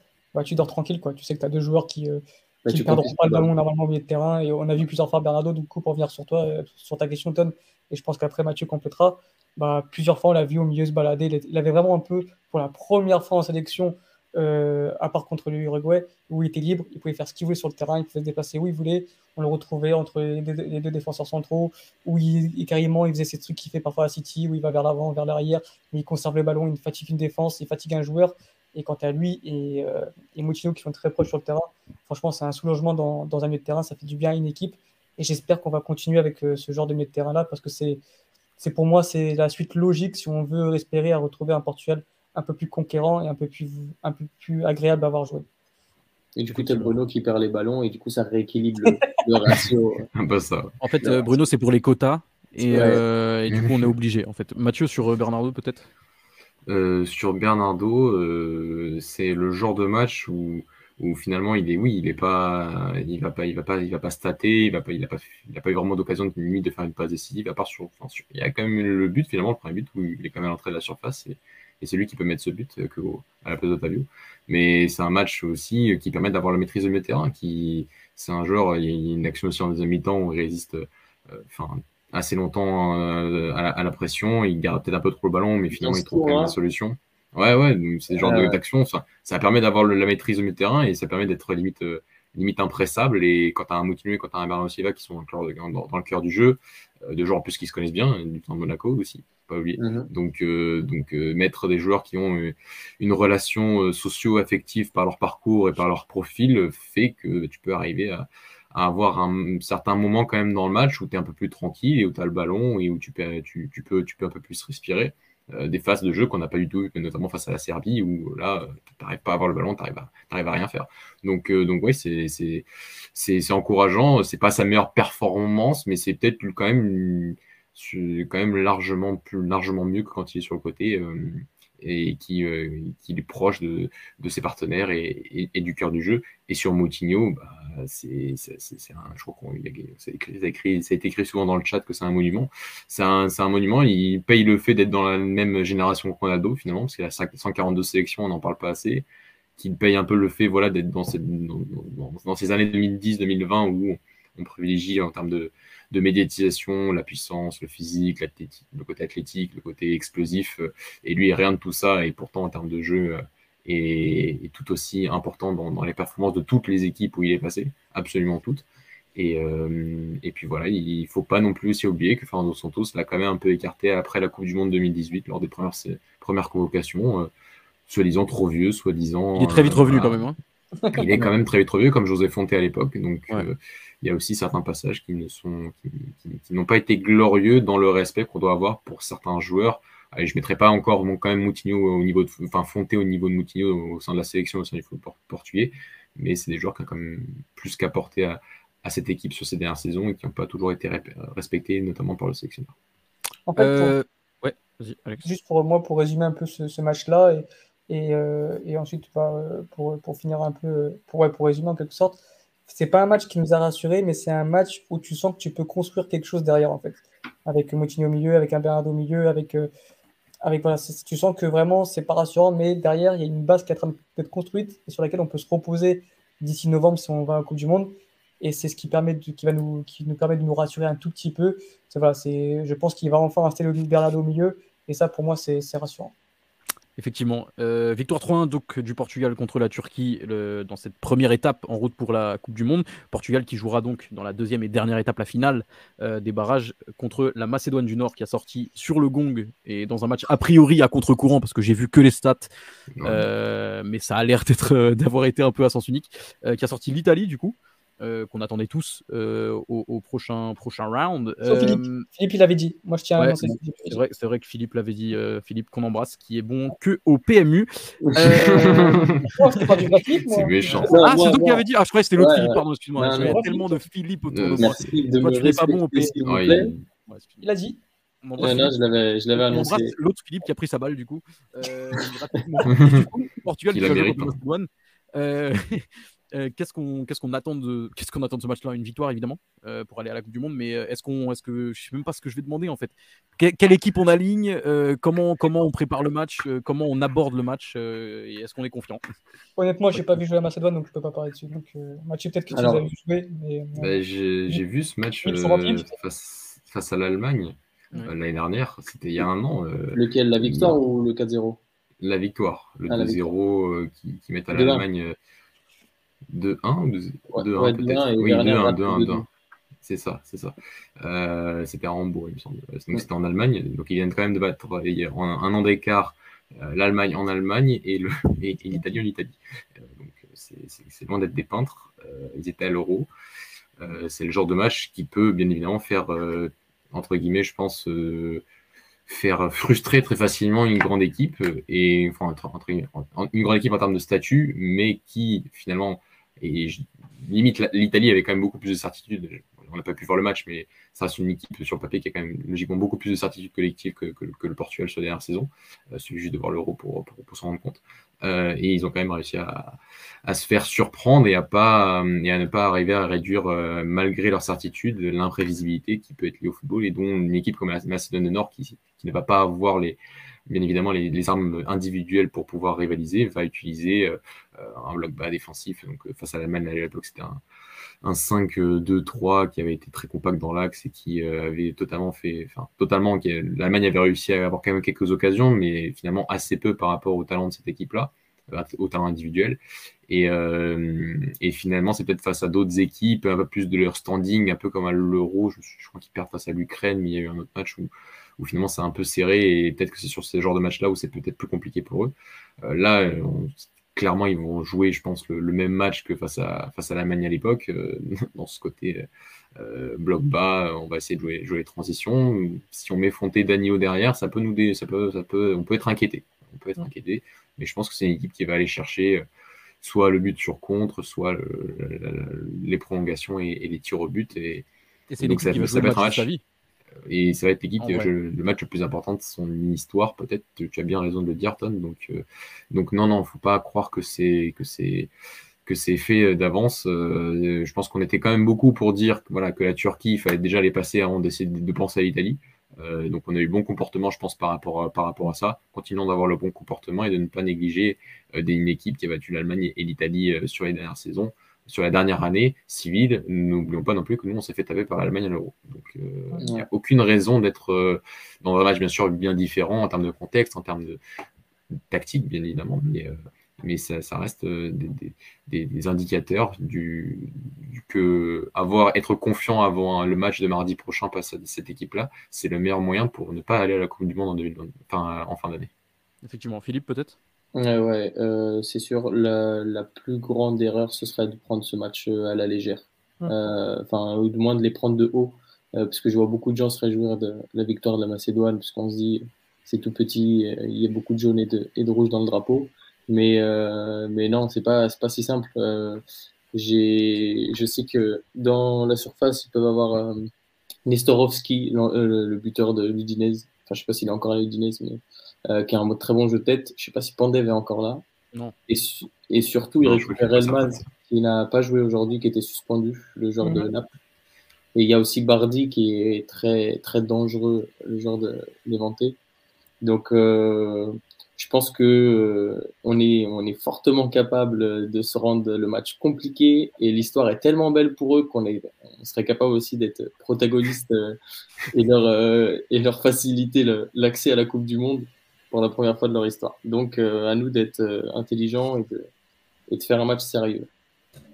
tu dors tranquille, quoi. Tu sais que t'as deux joueurs qui ne perdront pas le ballon normalement au milieu de terrain, et on a vu plusieurs fois Bernardo. Du coup, pour venir sur toi, sur ta question, Tom, et je pense qu'après Mathieu complétera, plusieurs fois on l'a vu au milieu se balader. Il avait vraiment un peu, pour la première fois en sélection, à part contre l'Uruguay où il était libre, il pouvait faire ce qu'il voulait sur le terrain, il pouvait se déplacer où il voulait, on le retrouvait entre les deux défenseurs centraux, où carrément il faisait ces trucs qu'il fait parfois à City, où il va vers l'avant, vers l'arrière, mais il conserve le ballon, il fatigue une défense, il fatigue un joueur. Et quant à lui et Moutinho qui sont très proches sur le terrain, franchement c'est un soulagement dans un milieu de terrain, ça fait du bien à une équipe, et j'espère qu'on va continuer avec ce genre de milieu de terrain là, parce que c'est pour moi c'est la suite logique si on veut espérer à retrouver un Portugal un peu plus conquérant et un peu plus agréable à avoir joué. Et du coup, t'as Bruno qui perd les ballons et du coup, ça rééquilibre le ratio. Un peu ça. En fait, Bruno, c'est pour les quotas et du coup, on est obligé. En fait, Mathieu, sur Bernardo, peut-être. Sur Bernardo, c'est le genre de match où finalement il va pas stater, il a pas eu vraiment d'occasion de faire une passe décisive à part il y a quand même le but finalement, le premier but où il est quand même à l'entrée de la surface et c'est lui qui peut mettre ce but à la place d'Otávio. Mais c'est un match aussi qui permet d'avoir la maîtrise du milieu de terrain, c'est un joueur, il y a une action aussi en deuxième mi-temps où il résiste assez longtemps à la pression, il garde peut-être un peu trop le ballon mais finalement il trouve quand même la solution. Ouais, c'est le genre d'action, ça permet d'avoir la maîtrise au milieu de terrain et ça permet d'être limite impressable. Et quand tu as un Moutinho et quand tu as un Bernardo Silva qui sont dans le cœur du jeu, de joueurs en plus qui se connaissent bien, du temps de Monaco aussi, pas oublier. Mm-hmm. Donc, mettre des joueurs qui ont une relation socio-affective par leur parcours et par leur profil fait que tu peux arriver à avoir un certain moment quand même dans le match où tu es un peu plus tranquille et où tu as le ballon et où tu peux un peu plus respirer. Des phases de jeu qu'on n'a pas du tout, notamment face à la Serbie où là t'arrives pas à avoir le ballon, t'arrives à rien faire. Donc oui, c'est encourageant. C'est pas sa meilleure performance, mais c'est peut-être quand même largement mieux que quand il est sur le côté et qu'il est proche de ses partenaires et du cœur du jeu. Et sur Moutinho, je crois ça a été écrit souvent dans le chat que c'est un monument. C'est un monument. Il paye le fait d'être dans la même génération que Ronaldo finalement, parce qu'il a 142 sélections, on n'en parle pas assez. Qu'il paye un peu le fait, voilà, d'être dans ces années 2010-2020 où on privilégie en termes de médiatisation la puissance, le physique, le côté athlétique, le côté explosif. Et lui, rien de tout ça. Et pourtant, en termes de jeu, est tout aussi important dans les performances de toutes les équipes où il est passé, absolument toutes. Et puis voilà, il ne faut pas non plus aussi oublier que Fernando Santos l'a quand même un peu écarté après la Coupe du Monde 2018 lors des premières convocations, soi-disant trop vieux, soi-disant... Il est très vite revenu quand même. Il est quand même très vite revenu, comme José Fonte à l'époque. Donc il y a aussi certains passages qui n'ont pas été glorieux dans le respect qu'on doit avoir pour certains joueurs. Allez, je ne mettrai pas encore quand même Moutinho Fonte au niveau de Moutinho au sein de la sélection, au sein du football portugais, mais c'est des joueurs qui ont quand même plus qu'apporté à cette équipe sur ces dernières saisons et qui n'ont pas toujours été respectés, notamment par le sélectionneur. En fait, ouais, vas-y, Alex. Juste pour moi, pour résumer un peu ce match-là et ensuite pour finir un peu, pour résumer en quelque sorte, c'est pas un match qui nous a rassurés, mais c'est un match où tu sens que tu peux construire quelque chose derrière en fait, avec Moutinho au milieu, avec un Bernardo au milieu, avec voilà, tu sens que vraiment c'est pas rassurant, mais derrière il y a une base qui est en train d'être construite et sur laquelle on peut se reposer d'ici novembre si on va à la Coupe du Monde, et c'est ce qui nous permet de nous rassurer un tout petit peu. Je pense qu'il va enfin installer le Bernardo au milieu et ça pour moi c'est rassurant. Effectivement, victoire 3-1 donc du Portugal contre la Turquie dans cette première étape en route pour la Coupe du Monde. Portugal qui jouera donc dans la deuxième et dernière étape, la finale des barrages contre la Macédoine du Nord, qui a sorti sur le gong et dans un match a priori à contre-courant, parce que j'ai vu que les stats, mais ça a l'air d'avoir été un peu à sens unique, qui a sorti l'Italie du coup. Qu'on attendait tous au prochain round. Philippe il l'avait dit. Moi, je tiens à annoncer. C'est vrai que Philippe l'avait dit. Philippe qu'on embrasse, qui est bon que au PMU. Pas du graphique, c'est méchant. Ah, c'est toi qui l'avais dit. Ah, je croyais que c'était l'autre Philippe. Pardon, excuse-moi. Il y a tellement de Philippe autour de moi. Toi, tu n'es pas bon au PMU. Il a dit. Je l'avais annoncé. L'autre Philippe qui a pris sa balle du coup. Portugal qui a gagné contre Macédoine. Qu'est-ce qu'on attend de ce match-là? Une victoire, évidemment, pour aller à la Coupe du Monde. Mais est-ce que je ne sais même pas ce que je vais demander, en fait. Quelle équipe on aligne, comment on prépare le match, comment on aborde le match, et est-ce qu'on est confiant? Honnêtement, je n'ai pas vu jouer la Macédoine, donc je ne peux pas parler dessus. Donc, Mathieu, peut-être que tu as vu jouer. Mais, j'ai vu ce match face à l'Allemagne l'année dernière. C'était il y a un an. Lequel, la victoire ou le 4-0? La victoire. Le 2-0 qui met à l'Allemagne... 2-1 ou 2-1 peut-être. Oui, 2-1. C'est ça. C'était à Hambourg, il me semble. Donc c'était en Allemagne. Donc ils viennent quand même de battre un an d'écart l'Allemagne en Allemagne et l'Italie en Italie. Donc c'est loin d'être des peintres. Ils étaient à l'Euro. C'est le genre de match qui peut bien évidemment faire entre guillemets, je pense, faire frustrer très facilement une grande équipe, et enfin une grande équipe en termes de statut, mais qui finalement Et limite, l'Italie avait quand même beaucoup plus de certitude. On n'a pas pu voir le match, mais ça reste une équipe sur le papier qui a quand même logiquement beaucoup plus de certitude collective que le Portugal sur la dernière saison. Il suffit juste de voir l'Euro pour s'en rendre compte. Et ils ont quand même réussi à se faire surprendre et à ne pas arriver à réduire, malgré leur certitude, l'imprévisibilité qui peut être liée au football et dont une équipe comme la Macédoine du Nord, qui ne va pas avoir les... bien évidemment les armes individuelles pour pouvoir rivaliser, va utiliser un bloc bas défensif. Donc face à l'Allemagne, à l'époque, c'était un 5-2-3 qui avait été très compact dans l'axe et qui avait totalement fait, enfin totalement, l'Allemagne avait réussi à avoir quand même quelques occasions, mais finalement assez peu par rapport au talent de cette équipe-là, au talent individuel. Et finalement, c'est peut-être face à d'autres équipes, un peu plus de leur standing, un peu comme à l'Euro, je crois qu'ils perdent face à l'Ukraine, mais il y a eu un autre match où finalement c'est un peu serré, et peut-être que c'est sur ce genre de match-là où c'est peut-être plus compliqué pour eux. Là, clairement, ils vont jouer, je pense, le même match que face à l'Allemagne à l'époque, dans ce côté bloc bas, on va essayer de jouer les transitions. Si on met Fonte et Danilo derrière, ça peut nous dé... on peut être inquiété. Mais je pense que c'est une équipe qui va aller chercher soit le but sur contre, soit les prolongations et les tirs au but. Et c'est donc ça, ça va être un match. Et ça va être l'équipe, le match le plus important de son histoire, peut-être. Tu as bien raison de le dire, Tom. Donc non, il ne faut pas croire que c'est fait d'avance. Je pense qu'on était quand même beaucoup pour dire que la Turquie, il fallait déjà les passer avant d'essayer de penser à l'Italie. Donc on a eu bon comportement, je pense, par rapport à ça. Continuons d'avoir le bon comportement et de ne pas négliger une équipe qui a battu l'Allemagne et l'Italie sur les dernières saisons. Sur la dernière année civile, n'oublions pas non plus que nous, on s'est fait taper par l'Allemagne à l'Euro. Donc, il n'y a aucune raison d'être dans un match, bien sûr, bien différent en termes de contexte, en termes de tactique, bien évidemment. Mais ça reste des indicateurs être confiant avant le match de mardi prochain face à cette équipe-là, c'est le meilleur moyen pour ne pas aller à la Coupe du Monde en fin d'année. Effectivement. Philippe, peut-être ? C'est sûr, la plus grande erreur, ce serait de prendre ce match à la légère, ou du moins de les prendre de haut, parce que je vois beaucoup de gens se réjouir de la victoire de la Macédoine, parce qu'on se dit c'est tout petit, il y a beaucoup de jaune et de rouge dans le drapeau, mais non, c'est pas si simple. Je sais que dans la surface, ils peuvent avoir Nestorovski, le buteur de l'Udinese, enfin je sais pas s'il est encore à l'Udinese, mais qui a un très bon jeu de tête. Je ne sais pas si Pandev est encore là. Non. Et surtout, il récupère Elman, qui n'a pas joué aujourd'hui, qui était suspendu, le joueur de Naples. Et il y a aussi Bardi, qui est très, très dangereux, le joueur de Levante. Donc, je pense qu'on est fortement capable de se rendre le match compliqué. Et l'histoire est tellement belle pour eux qu'on serait capable aussi d'être protagoniste et leur faciliter l'accès à la Coupe du Monde pour la première fois de leur histoire. Donc, à nous d'être intelligents et de faire un match sérieux.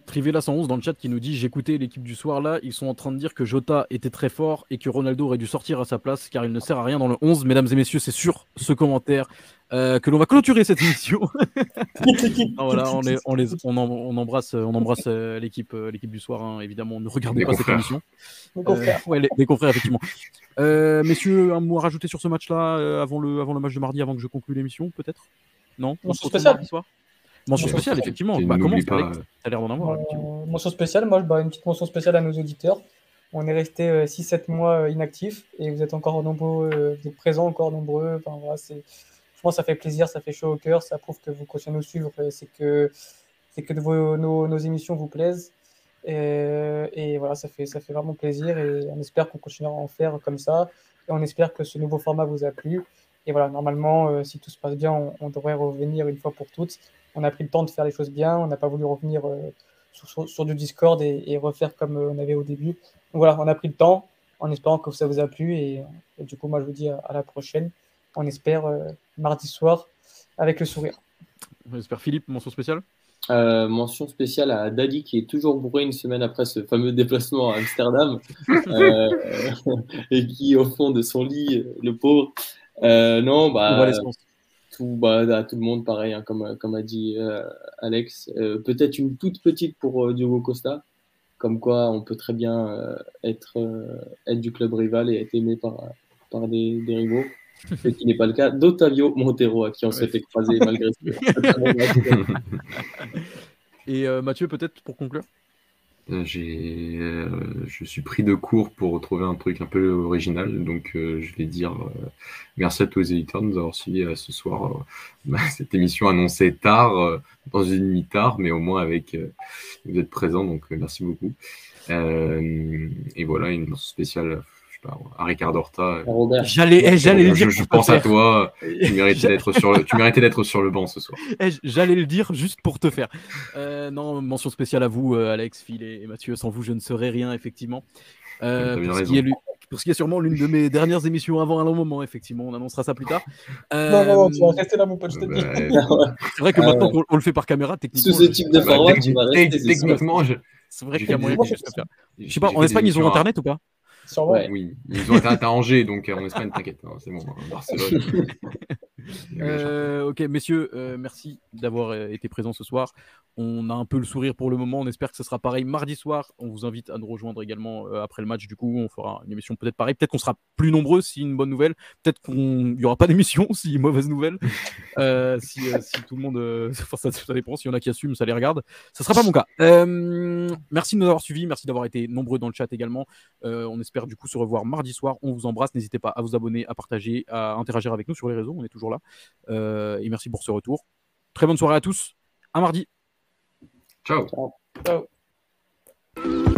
Trivela 111 dans le chat qui nous dit « J'écoutais l'équipe du soir là, ils sont en train de dire que Jota était très fort et que Ronaldo aurait dû sortir à sa place car il ne sert à rien dans le 11. » Mesdames et messieurs, c'est sur ce commentaire que l'on va clôturer cette émission. Voilà, on embrasse l'équipe du soir, hein, évidemment. On ne regarde pas cette émission. Les confrères. Les confrères, effectivement. Messieurs, un mot à rajouter sur ce match-là avant le match de mardi, avant que je conclue l'émission, peut-être ? Non ? Mention spéciale. Mention spéciale, effectivement. Comment ça a l'air d'en avoir mention spéciale, moi, une petite mention spéciale à nos auditeurs. On est resté 6-7 mois inactifs et vous êtes encore nombreux, vous êtes présents encore nombreux. Enfin, voilà, je pense que ça fait plaisir, ça fait chaud au cœur, ça prouve que vous continuez à nous suivre, c'est que nos émissions vous plaisent. Et voilà, ça fait vraiment plaisir et on espère qu'on continuera à en faire comme ça. Et on espère que ce nouveau format vous a plu. Et voilà, normalement, si tout se passe bien, on devrait revenir une fois pour toutes. On a pris le temps de faire les choses bien, on n'a pas voulu revenir sur du Discord et refaire comme on avait au début. Donc voilà, on a pris le temps en espérant que ça vous a plu. Et du coup, moi, je vous dis à la prochaine. On espère mardi soir avec le sourire. On espère. Philippe, mention spéciale ? Mention spéciale à Dali qui est toujours bourré une semaine après ce fameux déplacement à Amsterdam et qui au fond de son lit, le pauvre. À tout le monde pareil, hein, comme a dit Alex. Peut-être une toute petite pour Diogo Costa, comme quoi on peut très bien être du club rival et être aimé par des rivaux. Ce qui n'est pas le cas d'Otavio Montero, à qui on s'est fait écraser malgré tout. Et Mathieu, peut-être pour conclure. Je suis pris de court pour retrouver un truc un peu original, donc je vais dire merci à tous les éditeurs de nous avoir suivis ce soir. Cette émission annoncée tard, dans une nuit tard, mais au moins avec vous êtes présents, donc merci beaucoup. Et voilà, une mention spéciale. À Ricardo Horta. J'allais le dire. Je pense à toi. Tu méritais d'être sur le banc ce soir. J'allais le dire juste pour te faire. Non, mention spéciale à vous, Alex, Phil et Mathieu. Sans vous, je ne serais rien, effectivement. Pour ce qui est sûrement l'une de mes dernières émissions avant un long moment, effectivement. On annoncera ça plus tard. Non, tu vas rester là, mon pote. C'est vrai que maintenant qu'on le fait par caméra, techniquement. Sous ce type de format, tu vas rester. Techniquement, c'est vrai qu'il y a moyen de faire. Je sais pas, en Espagne, ils ont Internet ou pas ? Ouais. Oui, ils ont été à Angers, donc en Espagne, t'inquiète, hein, c'est bon, Barcelone. Ok, messieurs, merci d'avoir été présents ce soir. On a un peu le sourire pour le moment, on espère que ce sera pareil mardi soir. On vous invite à nous rejoindre également après le match, du coup, on fera une émission peut-être pareille. Peut-être qu'on sera plus nombreux si une bonne nouvelle, peut-être qu'il n'y aura pas d'émission si mauvaise nouvelle. Si tout le monde, ça dépend, s'il y en a qui assument, ça les regarde. Ça ne sera pas mon cas. Merci de nous avoir suivis, merci d'avoir été nombreux dans le chat également. On espère du coup se revoir mardi soir. On vous embrasse, n'hésitez pas à vous abonner, à partager, à interagir avec nous sur les réseaux, on est toujours là. Et merci pour ce retour. Très bonne soirée à tous, à mardi. Ciao. Ciao.